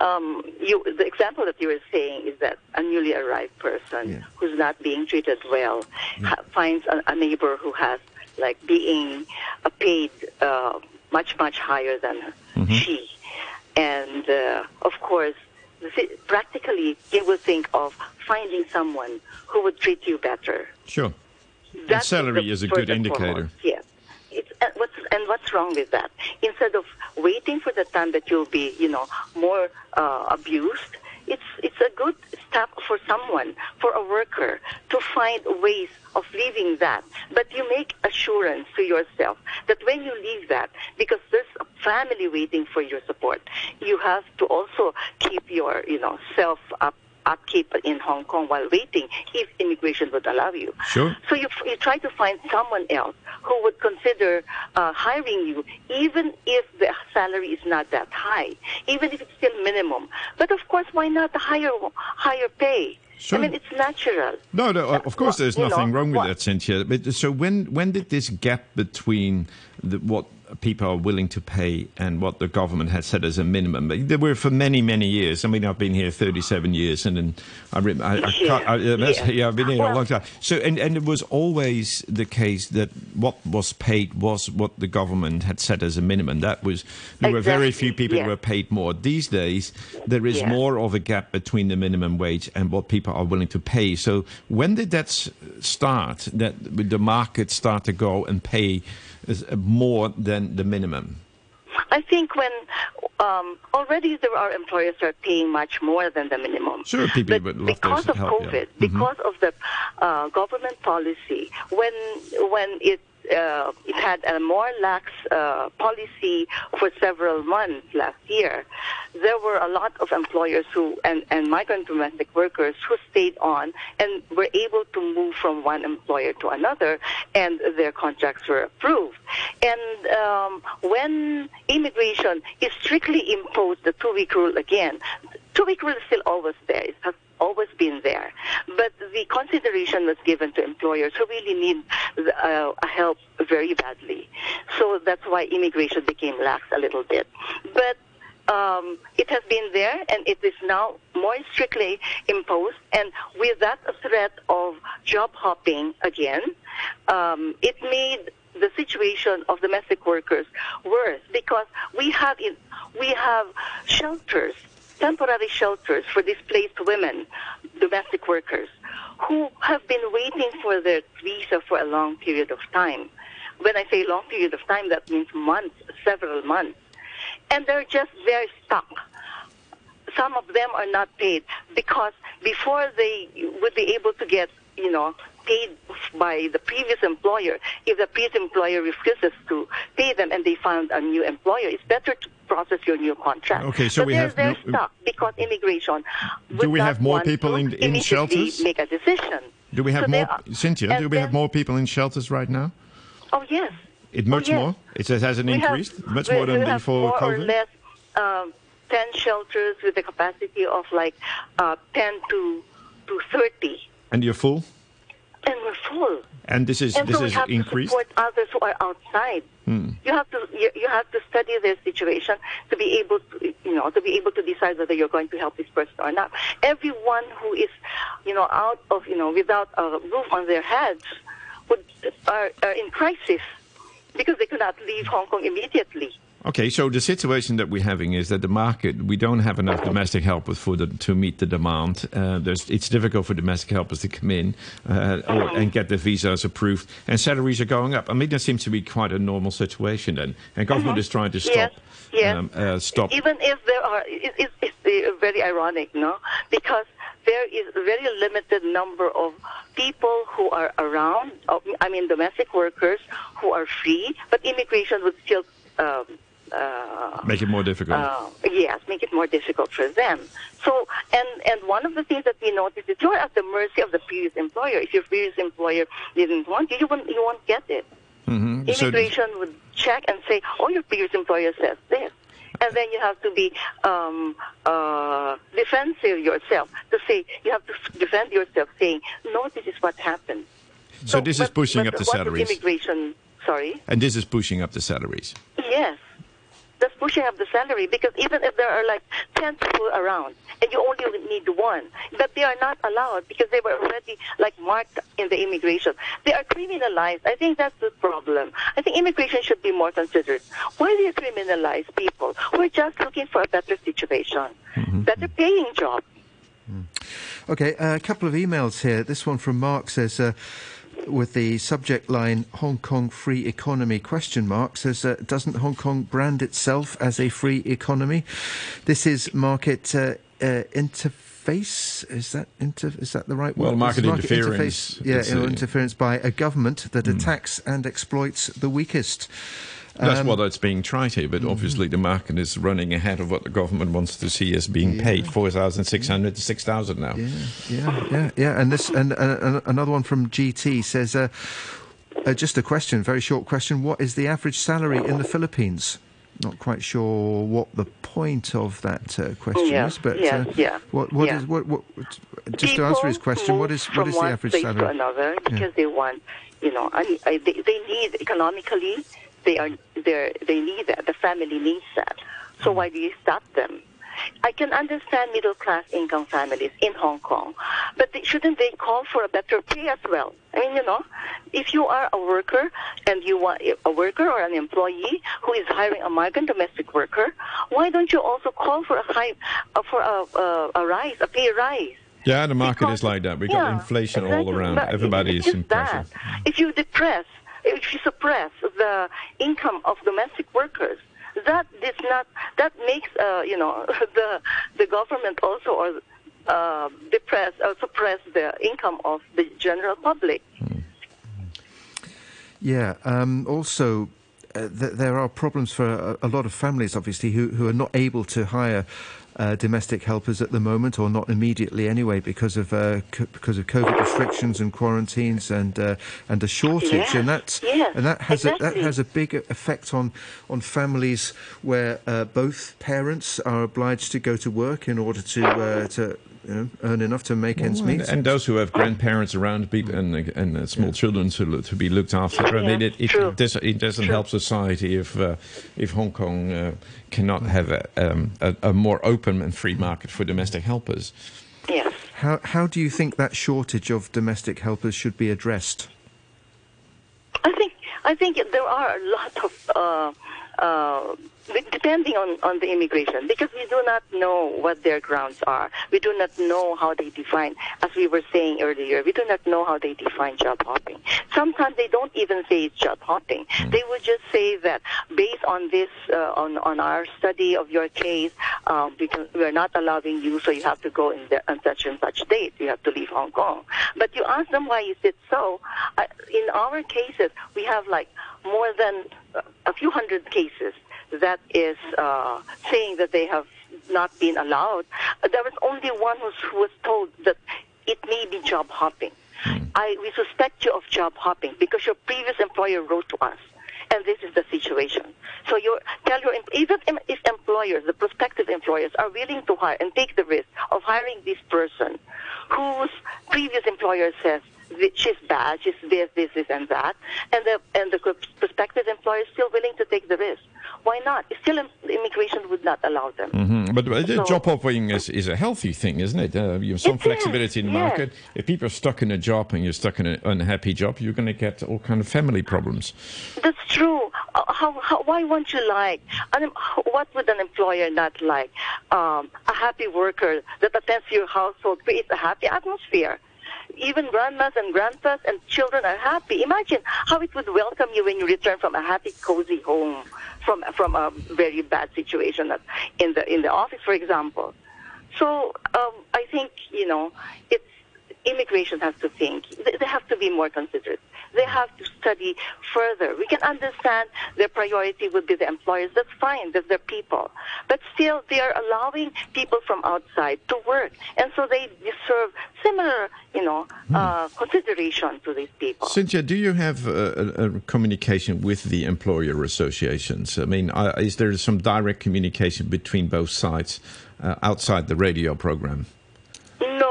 um, you, the example that you were saying is that a newly arrived person yeah. who's not being treated well yeah. ha- finds a, a neighbor who has, like, being uh, paid uh, much, much higher than her, mm-hmm. she. And, uh, of course, practically, you will think of finding someone who would treat you better. Sure. That salary is, the, is a good indicator. Yes. It's, uh, what's, and what's wrong with that? Instead of waiting for the time that you'll be, you know, more uh, abused, it's it's a good step for someone, for a worker, to find ways of leaving that. But you make assurance to yourself that when you leave that, because there's a family waiting for your support, you have to also keep your, you know, self up. upkeep in Hong Kong while waiting, if immigration would allow you. Sure. So you, you try to find someone else who would consider uh, hiring you, even if the salary is not that high, even if it's still minimum. But of course, why not a higher, higher pay? Sure. I mean, it's natural. No, no, of course there's well, nothing know, wrong with what? that, Cynthia. But so when, when did this gap between the, what people are willing to pay and what the government has set as a minimum? There were for many, many years. I mean, I've been here thirty-seven years, and, and I, I, I, can't, I yeah. yeah, I've been here well, a long time. So, and, and it was always the case that what was paid was what the government had set as a minimum. That was there exactly. were very few people yeah. who were paid more. These days, there is yeah. more of a gap between the minimum wage and what people are willing to pay. So when did that start, that the market start to go and pay more than the minimum? I think when um, already there are employers who are paying much more than the minimum. Sure, people but would love because of help, COVID, yeah. because mm-hmm. of the uh, government policy, when when it uh, it had a more lax uh, policy for several months last year, there were a lot of employers who and, and migrant domestic workers who stayed on and were able to move from one employer to another, and their contracts were approved. And um, when immigration is strictly imposed, the two-week rule again, two-week rule is still always there. It has always been there. But the consideration was given to employers who really need uh, help very badly. So that's why immigration became lax a little bit. But Um, it has been there, and it is now more strictly imposed. And with that threat of job hopping again, um, it made the situation of domestic workers worse, because we have in, we have shelters, temporary shelters for displaced women, domestic workers, who have been waiting for their visa for a long period of time. When I say long period of time, that means months, several months. And they're just very stuck. Some of them are not paid because before they would be able to get, you know, paid by the previous employer, if the previous employer refuses to pay them and they found a new employer, it's better to process your new contract. Okay, so but we they're, have they're no, stuck because immigration. Do we have more people in, in shelters? Make a decision. Do we have so more, are, Cynthia? Do we then, have more people in shelters right now? Oh yes. It much oh, yes. more. It hasn't we increased have, much we, more than before COVID. Or less, um, ten shelters with a capacity of like uh, ten to to thirty. And you're full. And we're full. And this is and this so is increased. You have to support others who are outside. Hmm. You have to you, you have to study their situation to be able to you know to be able to decide whether you're going to help this person or not. Everyone who is you know out of you know without a roof on their heads would are, are in crisis because they cannot leave Hong Kong immediately. Okay, so the situation that we're having is that the market, we don't have enough domestic helpers for the, to meet the demand. Uh, there's, it's difficult for domestic helpers to come in uh, or, and get their visas approved, and salaries are going up. I mean, that seems to be quite a normal situation then. And government mm-hmm. is trying to stop. Yes, yes. Um, uh, stop. Even if there are, it, it, it's very ironic, no? Because there is a very limited number of people who are around, I mean domestic workers who are free, but immigration would still... Um, Uh, make it more difficult. Uh, yes, make it more difficult for them. So, and, and one of the things that we noticed is you're at the mercy of the previous employer. If your previous employer didn't want you, you won't, you won't get it. Mm-hmm. Immigration so, would check and say, oh, your previous employer says this. And then you have to be um, uh, defensive yourself. To say You have to defend yourself saying, no, this is what happened. So, so this but, is pushing up the salaries. Immigration, sorry? And this is pushing up the salaries. Yes. That's pushing up the salary because even if there are like ten people around and you only need one, but they are not allowed because they were already like marked in the immigration. They are criminalized. I think that's the problem. I think immigration should be more considered. Why do you criminalize people? We're just looking for a better situation, mm-hmm. better paying job. Okay, uh, a couple of emails here. This one from Mark says... Uh, with the subject line Hong Kong free economy question mark says uh, doesn't Hong Kong brand itself as a free economy? This is market uh, uh, interface. Is that inter- is that the right word? Well, market, market interference. Interface, yeah, it's interference a, by a government that mm. attacks and exploits the weakest. That's um, what that's being tried here, but mm-hmm. obviously the market is running ahead of what the government wants to see as being yeah. paid, four thousand six hundred to six thousand now. Yeah, yeah, yeah, yeah. And this, and uh, another one from G T says, uh, uh, just a question, very short question, what is the average salary in the Philippines? Not quite sure what the point of that uh, question yeah, is, but yeah, uh, yeah, what, what yeah. is what, what just people to answer his question, what is what is the average salary? From one state to another because yeah. they want, you know, I, I, they, they need economically. They are they they need that. The family needs that. So why do you stop them? I can understand middle-class income families in Hong Kong, but they, shouldn't they call for a better pay as well? I mean, you know, if you are a worker and you want a worker or an employee who is hiring a migrant domestic worker, why don't you also call for a high, uh, for a, uh, a rise, a pay rise? Yeah, the market because, is like that. We yeah, got inflation exactly, all around. Everybody is in pressure. If you depress. If you suppress the income of domestic workers, that does not that makes uh, you know the the government also or uh, depress or suppress the income of the general public. Yeah. Um, also. Uh, th- there are problems for a, a lot of families, obviously, who, who are not able to hire uh, domestic helpers at the moment, or not immediately anyway, because of uh, c- because of COVID restrictions and quarantines and uh, and a shortage, yeah. and that yeah. and that has exactly. a, that has a big effect on on families where uh, both parents are obliged to go to work in order to uh, to. You know, earn enough to make ends meet. And, and those who have grandparents around people and and uh, small yeah. children to to be looked after. Yeah, and it, it, it, does, it doesn't True. help society if uh, if Hong Kong uh, cannot have a, um, a a more open and free market for domestic helpers. Yes. How how do you think that shortage of domestic helpers should be addressed? I think I think there are a lot of, uh, uh, depending on, on the immigration, because we do not know what their grounds are. We do not know how they define, as we were saying earlier, we do not know how they define job hopping. Sometimes they don't even say it's job hopping. They would just say that based on this, uh, on, on our study of your case, um, because we're not allowing you, so you have to go in there on such and such date. You have to leave Hong Kong. But you ask them why is it so. Uh, in our cases, we have like more than a few hundred cases that is uh, saying that they have not been allowed. There was only one who was told that it may be job hopping. I, we suspect you of job hopping because your previous employer wrote to us, and this is the situation. So you tell your, even if employers, the prospective employers, are willing to hire and take the risk of hiring this person whose previous employer says, she's bad, she's this, this, this, and that, and the and the prospective employer is still willing to take the risk. Why not? Still, immigration would not allow them. Mm-hmm. But so, job hopping is, is a healthy thing, isn't it? Uh, you have some flexibility is, in the yes. market. If people are stuck in a job and you're stuck in an unhappy job, you're going to get all kind of family problems. That's true. Uh, how, how, why won't you like? Um, what would an employer not like? Um, a happy worker that attends your household creates a happy atmosphere. Even grandmas and grandpas and children are happy. Imagine how it would welcome you when you return from a happy, cozy home, from from a very bad situation in the in the office, for example. So um, I think, you know, it's immigration has to think. They have to be more considerate. They have to study further. We can understand their priority would be the employers. That's fine. That's their people. But still, they are allowing people from outside to work. And so they deserve similar, you know, hmm. uh, consideration to these people. Cynthia, do you have a, a, a communication with the employer associations? I mean, uh, is there some direct communication between both sides uh, outside the radio program? No.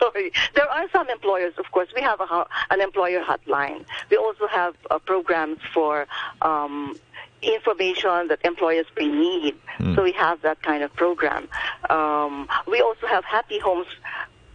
Sorry. There are some employers, of course. We have a, an employer hotline. We also have uh, programs for um, information that employers may need. Mm. So we have that kind of program. Um, we also have happy homes.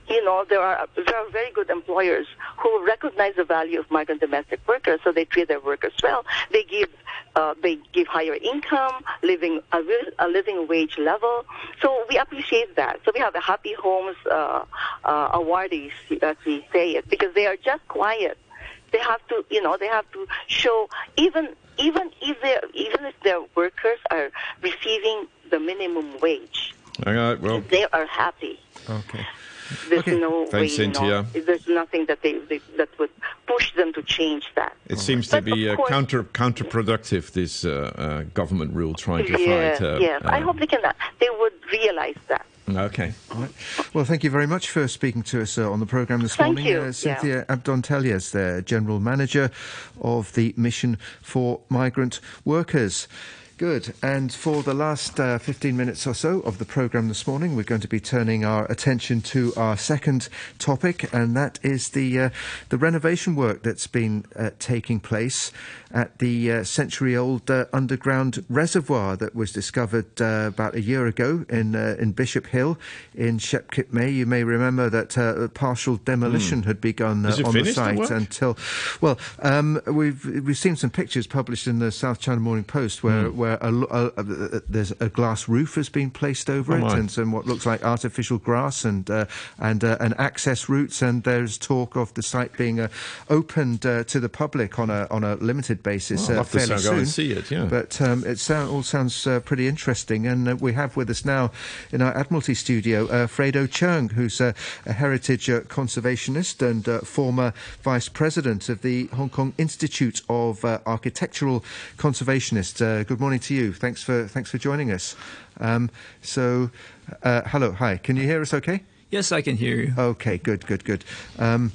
You know, there are there are very good employers who recognize the value of migrant domestic workers, so they treat their workers well. They give uh, they give higher income, living a, a living wage level. So we appreciate that. So we have the Happy Homes uh, uh, awardees, as we say it, because they are just quiet. They have to, you know, they have to show even even if they even if their workers are receiving the minimum wage, right, well, they are happy. Okay. There's okay. no Thanks, way, no, there's nothing that they, they that would push them to change that. It seems but to be uh, course, counter counterproductive. This uh, uh, government rule trying to yeah, fight. Uh, yes, uh, I hope they can. Uh, they would realize that. Okay. All right. Well, thank you very much for speaking to us uh, on the programme this thank morning. You. Uh, Cynthia yeah. Abdon-Tellez, the General Manager of the Mission for Migrant Workers. Good. And for the last uh, fifteen minutes or so of the programme this morning, we're going to be turning our attention to our second topic, and that is the uh, the renovation work that's been uh, taking place at the uh, century-old uh, underground reservoir that was discovered uh, about a year ago in uh, in Bishop Hill in Shek Kip Mei. You may remember that uh, partial demolition mm. had begun uh, on the site until. Well, um, we've we've seen some pictures published in the South China Morning Post where mm. where A, a, a, there's a glass roof has been placed over oh it, my. and some what looks like artificial grass, and uh, and uh, and access routes. And there's talk of the site being uh, opened uh, to the public on a on a limited basis well, uh, fairly soon. Go and see it, yeah. But um, it sound, all sounds uh, pretty interesting. And uh, we have with us now in our Admiralty studio uh, Fredo Cheung, who's uh, a heritage uh, conservationist and uh, former vice president of the Hong Kong Institute of uh, Architectural Conservationists. Uh, good morning to you. Thanks for thanks for joining us. Um, so, uh, hello, hi. Can you hear us okay? Yes, I can hear you. Okay, good, good, good. Um,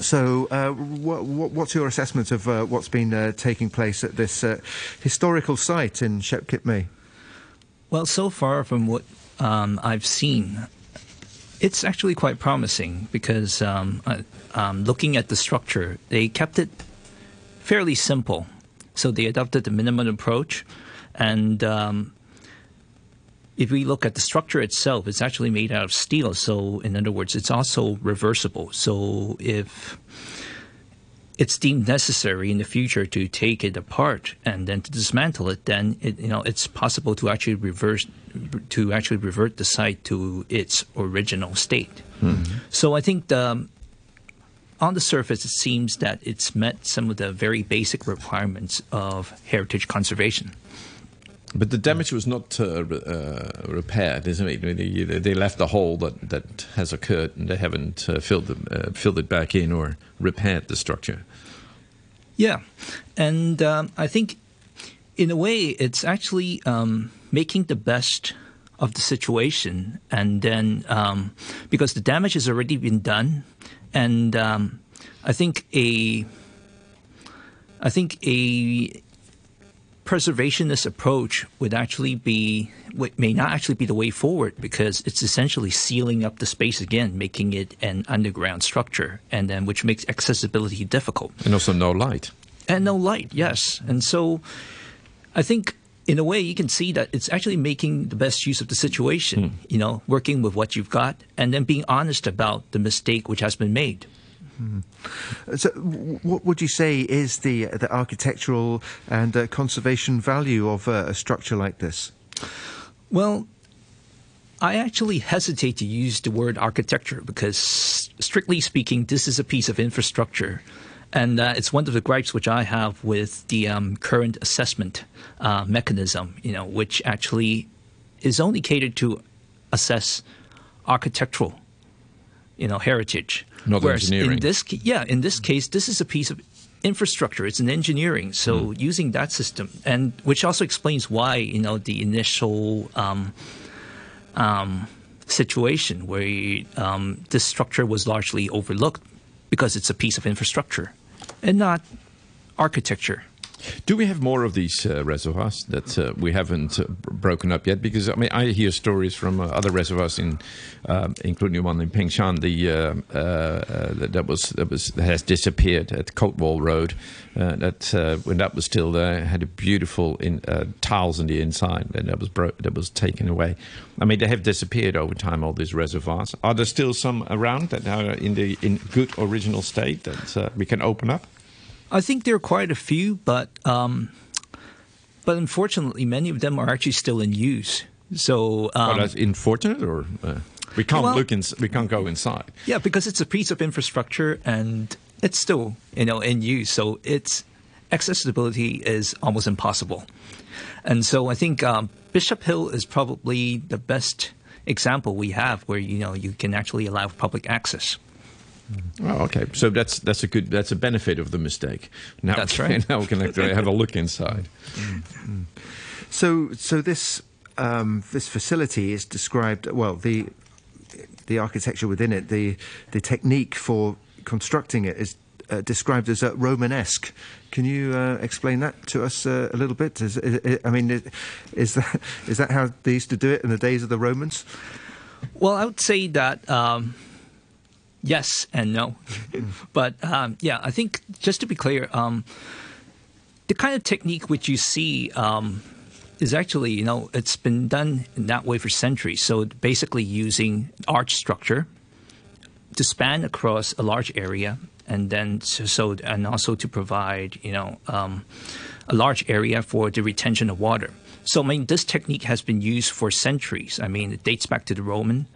so, uh, what, what, what's your assessment of uh, what's been uh, taking place at this uh, historical site in Shek Kip Mei? Well, so far from what um, I've seen, it's actually quite promising because um, uh, um, looking at the structure, they kept it fairly simple. So they adopted the minimum approach, and um, if we look at the structure itself, it's actually made out of steel. So in other words, it's also reversible. So if it's deemed necessary in the future to take it apart and then to dismantle it, then it, you know, it's possible to actually reverse, to actually revert the site to its original state. Mm-hmm. So I think the, on the surface, it seems that it's met some of the very basic requirements of heritage conservation. But the damage was not uh, uh, repaired, isn't it? They, they left the hole that, that has occurred, and they haven't uh, filled, the, uh, filled it back in or repaired the structure. Yeah, and um, I think in a way it's actually um, making the best of the situation, and then um, because the damage has already been done, and um, I think a, I think a. preservationist approach would actually be, may not actually be the way forward, because it's essentially sealing up the space again, making it an underground structure, and then which makes accessibility difficult. And also no light. And no light, yes. And so I think in a way you can see that it's actually making the best use of the situation, hmm. you know, working with what you've got and then being honest about the mistake which has been made. Hmm. So what would you say is the, the architectural and uh, conservation value of uh, a structure like this? Well, I actually hesitate to use the word architecture because, strictly speaking, this is a piece of infrastructure. And uh, it's one of the gripes which I have with the um, current assessment uh, mechanism, you know, which actually is only catered to assess architectural, you know, heritage. Not engineering. In this, yeah, in this case, this is a piece of infrastructure. It's an engineering. So mm. using that system, and which also explains why, you know, the initial um, um, situation where um, this structure was largely overlooked, because it's a piece of infrastructure and not architecture. Do we have more of these uh, reservoirs that uh, we haven't uh, broken up yet? Because I mean, I hear stories from uh, other reservoirs, in, uh, including one in Pingshan, the uh, uh, uh, that was that was that has disappeared at Cotewall Road. Uh, that uh, when that was still there, it had a beautiful in, uh, tiles on the inside, and that was bro that was taken away. I mean, they have disappeared over time. All these reservoirs, are there still some around that are in the in good original state that uh, we can open up? I think there are quite a few, but um, but unfortunately, many of them are actually still in use. So, um, well, that's unfortunate, or uh, we can't well, look in, we can't go inside. Yeah, because it's a piece of infrastructure, and it's still, you know, in use. So its accessibility is almost impossible. And so I think um, Bishop Hill is probably the best example we have, where you know you can actually allow public access. Oh, okay. So that's that's a good that's a benefit of the mistake. Now, that's right. Now we can actually have a look inside. Mm-hmm. So so this um, this facility is described well the the architecture within it, the the technique for constructing it is uh, described as uh, Romanesque. Can you uh, explain that to us uh, a little bit? Is, is, I mean, is that is that how they used to do it in the days of the Romans? Well, I would say that. Um, Yes and no. But um, yeah, I think just to be clear, um, the kind of technique which you see um, is actually, you know, it's been done in that way for centuries. So basically using arch structure to span across a large area, and then so and also to provide, you know, um, a large area for the retention of water. So I mean, this technique has been used for centuries. I mean, it dates back to the Roman.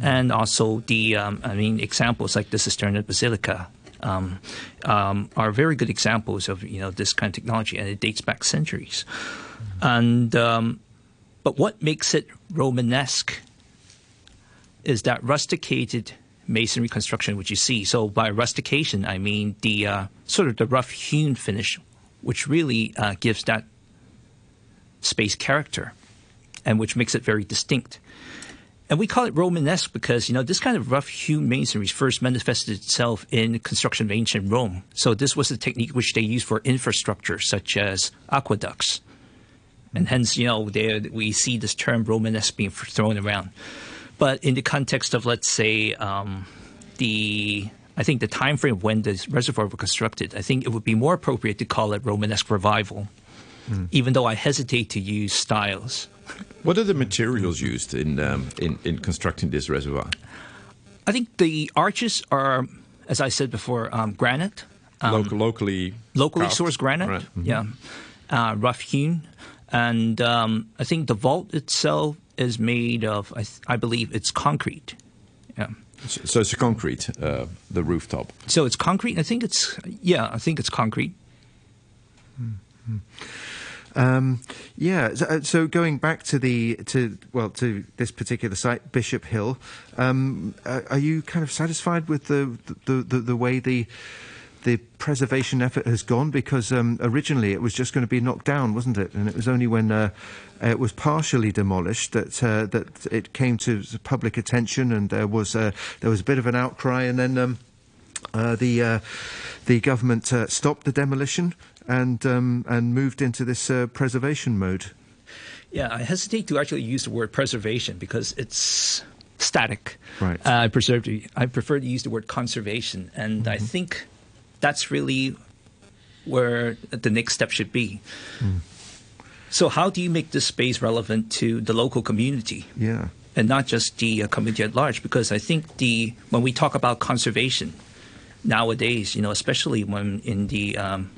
And also the, um, I mean, examples like the Cisterna Basilica um, um, are very good examples of, you know, this kind of technology, and it dates back centuries. Mm-hmm. And, um, but what makes it Romanesque is that rusticated masonry construction which you see. So by rustication, I mean the uh, sort of the rough hewn finish, which really uh, gives that space character and which makes it very distinct. And we call it Romanesque because, you know, this kind of rough hewn masonry first manifested itself in construction of ancient Rome. So this was the technique which they used for infrastructure, such as aqueducts. And hence, you know, there we see this term Romanesque being thrown around. But in the context of, let's say, um, the, I think the time frame when the reservoir was constructed, I think it would be more appropriate to call it Romanesque revival, mm. even though I hesitate to use styles. What are the materials used in, um, in in constructing this reservoir? I think the arches are, as I said before, um, granite, Um, Loc locally locally carved. sourced granite, right. mm-hmm. yeah, uh, rough hewn. And um, I think the vault itself is made of, I, th I believe it's concrete. Yeah. So, so it's concrete, uh, the rooftop. So it's concrete. I think it's, yeah, I think it's concrete. Mm-hmm. Um, yeah. So, so going back to the to well to this particular site, Bishop Hill, um, are you kind of satisfied with the the, the, the way the the preservation effort has gone? Because um, originally it was just going to be knocked down, wasn't it? And it was only when uh, it was partially demolished that uh, that it came to public attention, and there was uh, there was a bit of an outcry, and then um, uh, the uh, the government uh, stopped the demolition and um, and moved into this uh, preservation mode. Yeah, I hesitate to actually use the word preservation because it's static. Right. Uh, I preserved. I prefer to use the word conservation, and mm-hmm. I think that's really where the next step should be. Mm. So how do you make this space relevant to the local community? Yeah. And not just the uh, community at large? Because I think the when we talk about conservation nowadays, you know, especially when in the um,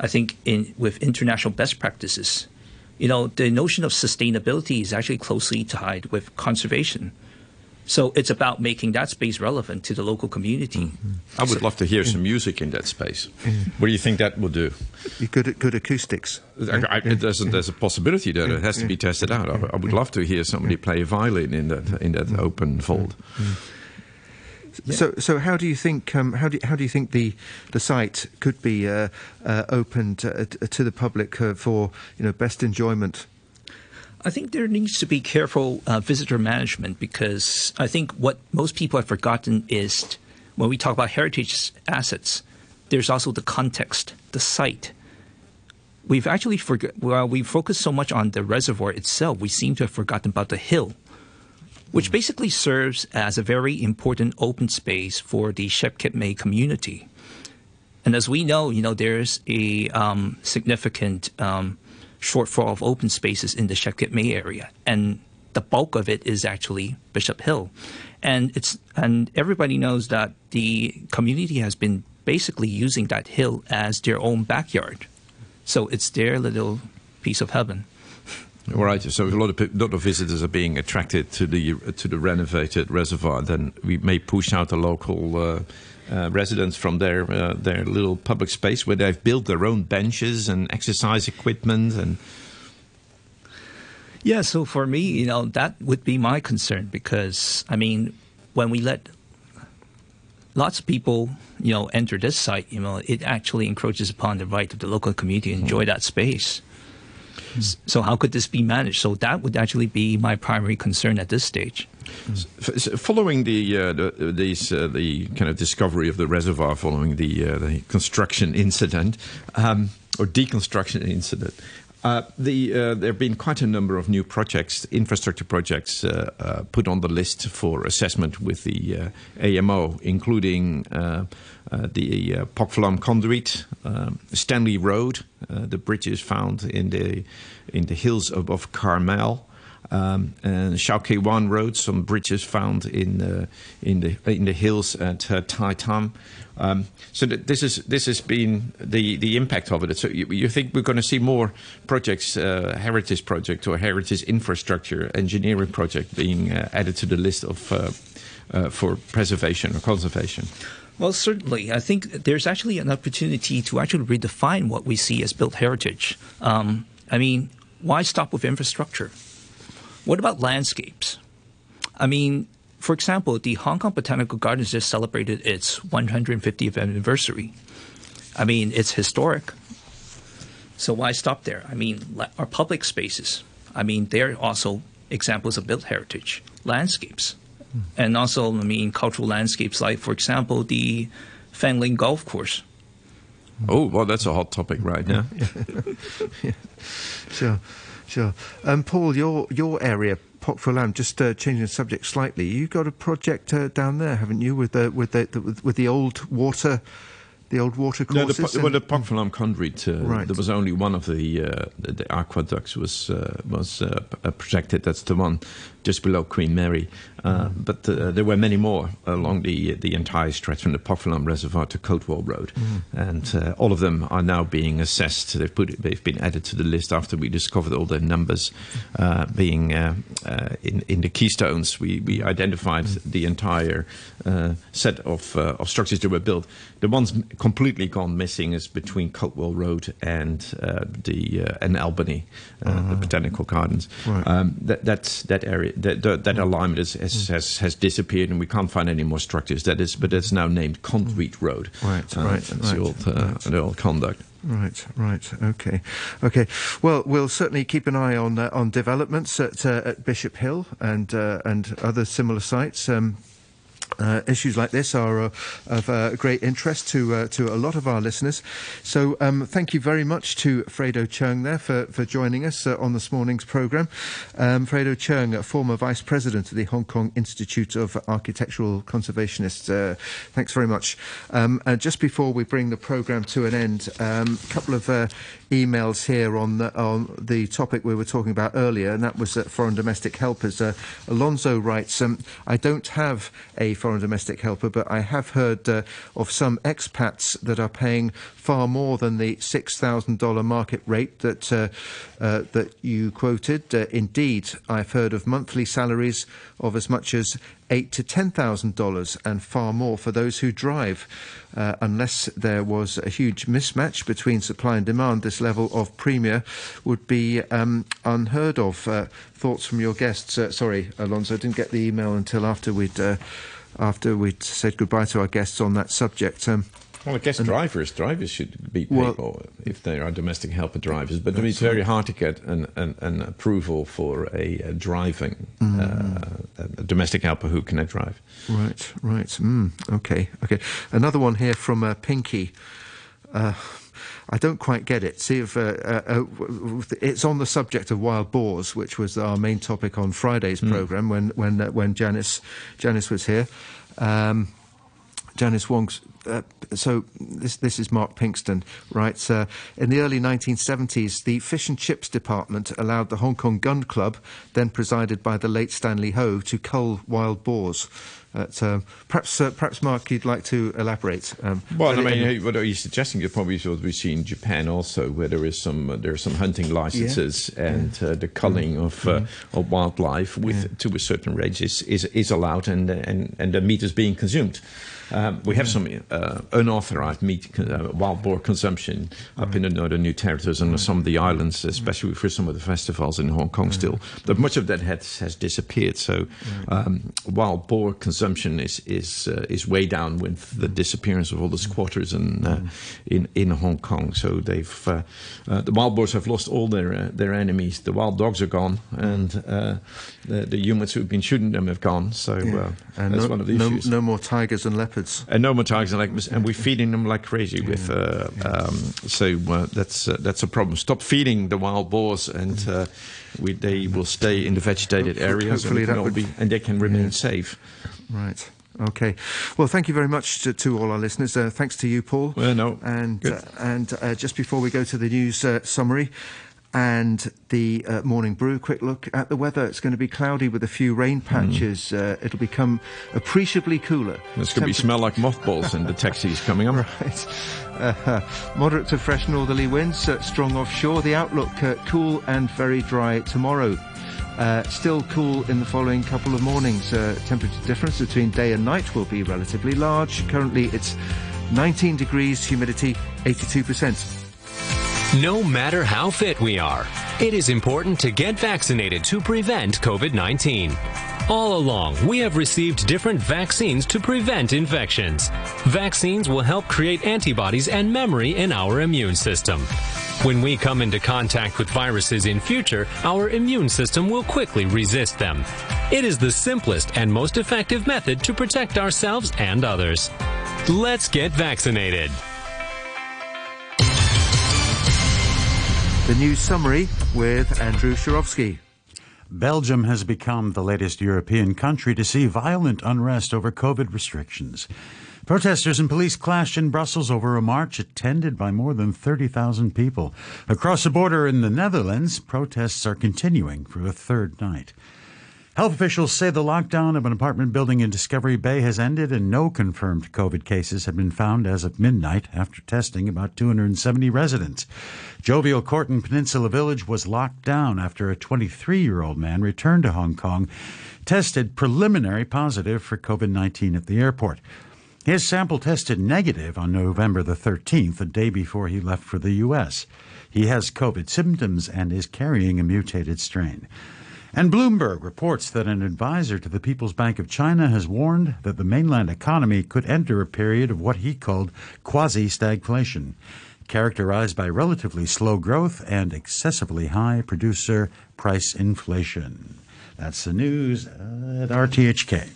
I think in with international best practices, you know, the notion of sustainability is actually closely tied with conservation. So it's about making that space relevant to the local community. Mm-hmm. I would so, love to hear yeah. some music in that space. Yeah. What do you think that will do? Good, good acoustics. I, I, yeah. there's, a, there's a possibility that yeah. it has to be tested out. I, I would love to hear somebody yeah. play a violin in that in that open vault. Yeah. Yeah. So, so how do you think um, how do how do you think the the site could be uh, uh, opened uh, to the public uh, for you know best enjoyment? I think there needs to be careful uh, visitor management, because I think what most people have forgotten is when we talk about heritage assets, there's also the context, the site. We've actually forgot. Well, we focus so much on the reservoir itself, we seem to have forgotten about the hill, which basically serves as a very important open space for the Shek Kip Mei community. And as we know, you know, there's a um, significant um, shortfall of open spaces in the Shek Kip Mei area, and the bulk of it is actually Bishop Hill. And it's and everybody knows that the community has been basically using that hill as their own backyard. So it's their little piece of heaven. All right, so if a lot of lot of visitors are being attracted to the to the renovated reservoir, then we may push out the local uh, uh, residents from their uh, their little public space where they've built their own benches and exercise equipment. And yeah, so for me, you know, that would be my concern, because I mean, when we let lots of people, you know, enter this site, you know, it actually encroaches upon the right of the local community to enjoy that space. So how could this be managed? So that would actually be my primary concern at this stage. Mm. So following the uh, the, these, uh, the kind of discovery of the reservoir, following the uh, the construction incident um, or deconstruction incident, uh, the uh, there have been quite a number of new projects, infrastructure projects, uh, uh, put on the list for assessment with the uh, A M O, including Uh, Uh, the uh, Pok Fulam conduit, um, Stanley Road, uh, the bridges found in the in the hills above Carmel, um, and Shao Kei Wan Road, some bridges found in uh, in the in the hills at uh, Tai Tam. Um, so th this is this has been the the impact of it. So you, you think we're going to see more projects, uh, heritage project or heritage infrastructure engineering project, being uh, added to the list of uh, uh, for preservation or conservation? Well, certainly. I think there's actually an opportunity to actually redefine what we see as built heritage. Um, I mean, why stop with infrastructure? What about landscapes? I mean, for example, the Hong Kong Botanical Gardens just celebrated its one hundred fiftieth anniversary. I mean, it's historic. So why stop there? I mean, our public spaces, I mean, they're also examples of built heritage, landscapes. And also, I mean, cultural landscapes like, for example, the Fanling Golf Course. Oh, well, that's a hot topic right now. Yeah. Sure, sure. Um, Paul, your your area, Pok Fulam, just uh, changing the subject slightly, you've got a project uh, down there, haven't you, with the, with the, the, with the old water the old water courses. No, the, well, the Pok Fulam conduit, uh, right. there was only one of the uh, the, the aqueducts was uh, was uh, protected. That's the one just below Queen Mary. Uh, mm. But uh, there were many more along the the entire stretch from the Pok Fulam Reservoir to Cotewall Road, mm. and uh, all of them are now being assessed. They've put they've been added to the list after we discovered all their numbers uh, being uh, uh, in in the keystones. We we identified mm. the entire uh, set of uh, of structures that were built. The ones completely gone missing is between Cotewall Road and uh, the uh, and Albany, uh, uh-huh. the Botanical Gardens. Right. Um, that that's, that area that that, that mm. alignment is, has, mm. has has disappeared, and we can't find any more structures. That is, but it's now named Conduit Road. Right, uh, right, that's right, the old uh, right. the old conduct. Right, right, okay, okay. Well, we'll certainly keep an eye on uh, on developments at uh, at Bishop Hill and uh, and other similar sites. Um, Uh, issues like this are uh, of uh, great interest to uh, to a lot of our listeners. So um, thank you very much to Fredo Cheung there for, for joining us uh, on this morning's programme. Um, Fredo Cheung, former Vice President of the Hong Kong Institute of Architectural Conservationists. Uh, thanks very much. Um, and just before we bring the programme to an end, um, a couple of uh, emails here on the, on the topic we were talking about earlier, and that was uh, foreign domestic helpers. Uh, Alonso writes, um, I don't have a foreign domestic helper, but I have heard uh, of some expats that are paying far more than the six thousand dollars market rate that uh, uh, that you quoted. Uh, indeed, I've heard of monthly salaries of as much as eight to ten thousand dollars and far more for those who drive. Uh, unless there was a huge mismatch between supply and demand, this level of premium would be um, unheard of. Uh, thoughts from your guests? Uh, sorry, Alonso, I didn't get the email until after we'd uh, after we'd said goodbye to our guests on that subject. Um, Well, I guess and drivers drivers should be paid well, more if they are domestic helper drivers. But it's very hard to get an, an, an approval for a, a driving mm. uh, a domestic helper who cannot drive. Right, right. Mm, okay, okay. Another one here from uh, Pinky. Uh, I don't quite get it. See if uh, uh, it's on the subject of wild boars, which was our main topic on Friday's mm. programme when when uh, when Janice Janice was here. Um, Janice Wong's. Uh, so this this is Mark Pinkston, writes, uh, in the early nineteen seventies, the Fish and Chips Department allowed the Hong Kong Gun Club, then presided by the late Stanley Ho, to cull wild boars. Uh, so perhaps, uh, perhaps, Mark, you'd like to elaborate. Um, well, I mean, it, what are you suggesting? You're probably sure we see in Japan also, where there is some uh, there are some hunting licenses yeah. and yeah. Uh, the culling mm. of, uh, mm. of wildlife with yeah. to a certain range is is, is allowed, and, and and the meat is being consumed. Um, we have yeah. some uh, unauthorized meat, uh, wild boar consumption up right. in the northern New Territories and right. some of the islands, especially for some of the festivals in Hong Kong right. still. But much of that has, has disappeared. So um, wild boar consumption is is uh, is way down with the disappearance of all the squatters and uh, in in Hong Kong. So they've uh, uh, the wild boars have lost all their uh, their enemies. The wild dogs are gone, and uh, the, the humans who've been shooting them have gone. So uh, yeah. and that's no, one of the issues. No, no more tigers and leopards. And no more tigers and leopards, and we're feeding them like crazy. Yeah. With uh, um, so uh, that's uh, that's a problem. Stop feeding the wild boars, and uh, we, they will stay in the vegetated areas, and, would... be, and they can remain yeah. safe. Right. Okay. Well, thank you very much to, to all our listeners. Uh, thanks to you, Paul. Well, no. And uh, and uh, just before we go to the news uh, summary. And the uh, morning brew, quick look at the weather. It's going to be cloudy with a few rain patches. Mm. Uh, it'll become appreciably cooler. It's going to be smell like mothballs in the taxis coming up. Right. Uh, moderate to fresh northerly winds, uh, strong offshore. The outlook, uh, cool and very dry tomorrow. Uh, still cool in the following couple of mornings. Uh, temperature difference between day and night will be relatively large. Currently it's nineteen degrees, humidity eighty-two percent. No matter how fit we are, it is important to get vaccinated to prevent COVID nineteen. All along, we have received different vaccines to prevent infections. Vaccines will help create antibodies and memory in our immune system. When we come into contact with viruses in future, our immune system will quickly resist them. It is the simplest and most effective method to protect ourselves and others. Let's get vaccinated. The news summary with Andrew Shirovsky. Belgium has become the latest European country to see violent unrest over COVID restrictions. Protesters and police clashed in Brussels over a march attended by more than thirty thousand people. Across the border in the Netherlands, protests are continuing for a third night. Health officials say the lockdown of an apartment building in Discovery Bay has ended and no confirmed COVID cases have been found as of midnight after testing about two hundred seventy residents. Jovial Court in Peninsula Village was locked down after a twenty-three-year-old man returned to Hong Kong, tested preliminary positive for COVID nineteen at the airport. His sample tested negative on November the thirteenth, a day before he left for the U S. He has COVID symptoms and is carrying a mutated strain. And Bloomberg reports that an advisor to the People's Bank of China has warned that the mainland economy could enter a period of what he called quasi-stagflation, characterized by relatively slow growth and excessively high producer price inflation. That's the news at R T H K.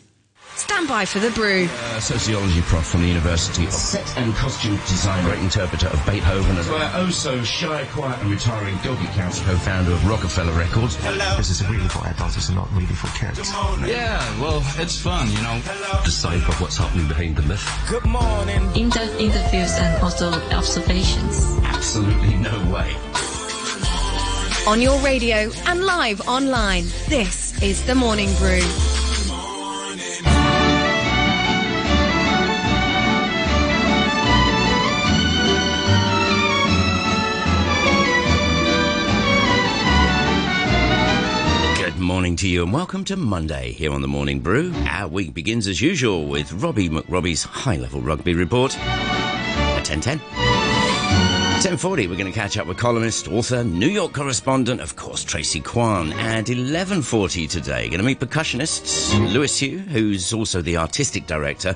Stand by for the brew. Uh, sociology prof from the University of Set and Costume Design, great interpreter of Beethoven, as well as oh so shy, quiet and retiring doggy council, co-founder of Rockefeller Records. Hello. This is really for adults, it's not really for kids. Yeah, well, it's fun, you know. Hello. Decipher what's happening behind the myth. Good morning. In-depth interviews and also observations. Absolutely no way. On your radio and live online, this is The Morning Brew. Morning to you and welcome to Monday here on The Morning Brew. Our week begins as usual with Robbie McRobbie's high-level rugby report at ten ten. ten forty, we're going to catch up with columnist, author, New York correspondent, of course, Tracy Kwan. At eleven forty today, going to meet percussionist Lewis Hugh, who's also the artistic director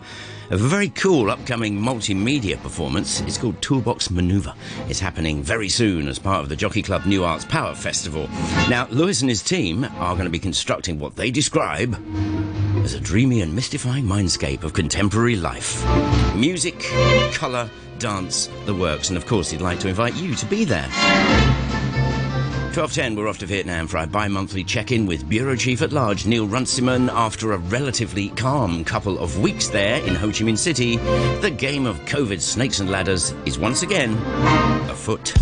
of a very cool upcoming multimedia performance. It's called Toolbox Manoeuvre. It's happening very soon as part of the Jockey Club New Arts Power Festival. Now, Lewis and his team are going to be constructing what they describe as a dreamy and mystifying mindscape of contemporary life. Music, colour, dance, the works. And of course, he'd like to invite you to be there. twelve ten, we're off to Vietnam for our bi-monthly check-in with Bureau Chief at Large Neil Runciman. After a relatively calm couple of weeks there in Ho Chi Minh City, the game of COVID snakes and ladders is once again afoot.